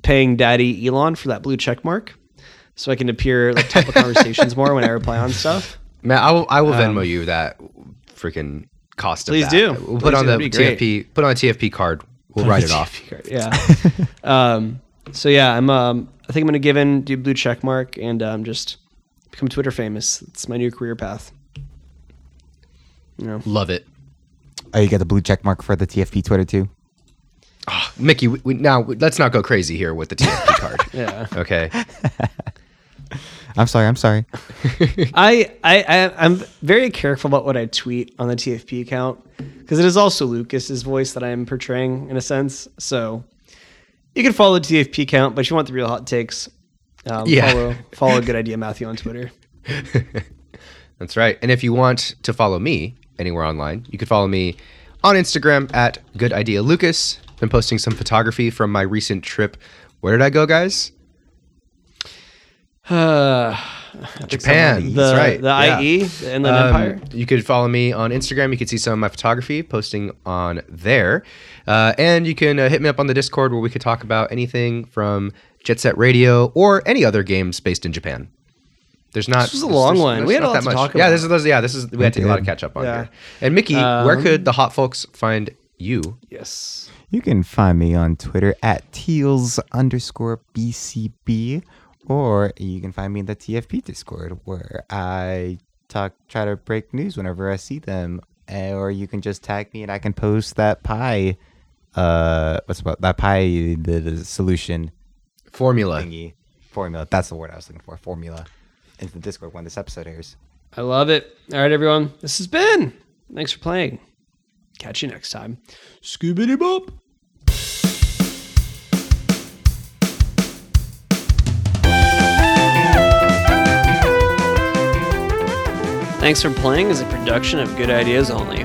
paying Daddy Elon for that blue check mark, so I can appear like top of conversations more when I reply on stuff. Man, I will Venmo you that freaking cost of that. Please do. We'll put on the TFP. Put on a TFP card. We'll write it off. Yeah. So yeah, I'm. I think I'm gonna give in, do blue check mark, and just become Twitter famous. It's my new career path. No. Love it. Oh, you got the blue check mark for the TFP Twitter too? Oh, Mickey, let's not go crazy here with the TFP card. Yeah. Okay. I'm sorry. I'm very careful about what I tweet on the TFP account, because it is also Lucas's voice that I am portraying in a sense. So you can follow the TFP account, but if you want the real hot takes, follow Good Idea Matthew on Twitter. That's right. And if you want to follow me anywhere online, you can follow me on Instagram at Good Idea Lucas. Been posting some photography from my recent trip. Where did I go, guys? Japan. That's right. The IE, the Inland Empire. You could follow me on Instagram. You can see some of my photography posting on there. And you can hit me up on the Discord, where we could talk about anything from Jet Set Radio or any other games based in Japan. This was a long one. We had a lot to talk about. We had to do a lot of catch up on here. And Mickey, where could the hot folks find you? Yes. You can find me on Twitter at Teals_BCB, or you can find me in the TFP Discord, where I try to break news whenever I see them. Or you can just tag me and I can post that pie. The solution. Formula. Thingy. Formula. That's the word I was looking for. Formula. Into the Discord when this episode airs. I love it. All right, everyone. This has been Thanks for Playing. Catch you next time. Scooby-Doo Bop. Thanks for Playing is a production of Good Ideas Only.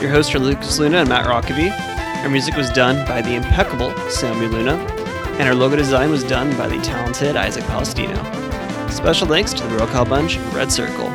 Your hosts are Lucas Luna and Matt Rockaby. Our music was done by the impeccable Sammy Luna, and our logo design was done by the talented Isaac Palestino. Special thanks to the Royal Cow Bunch and Red Circle.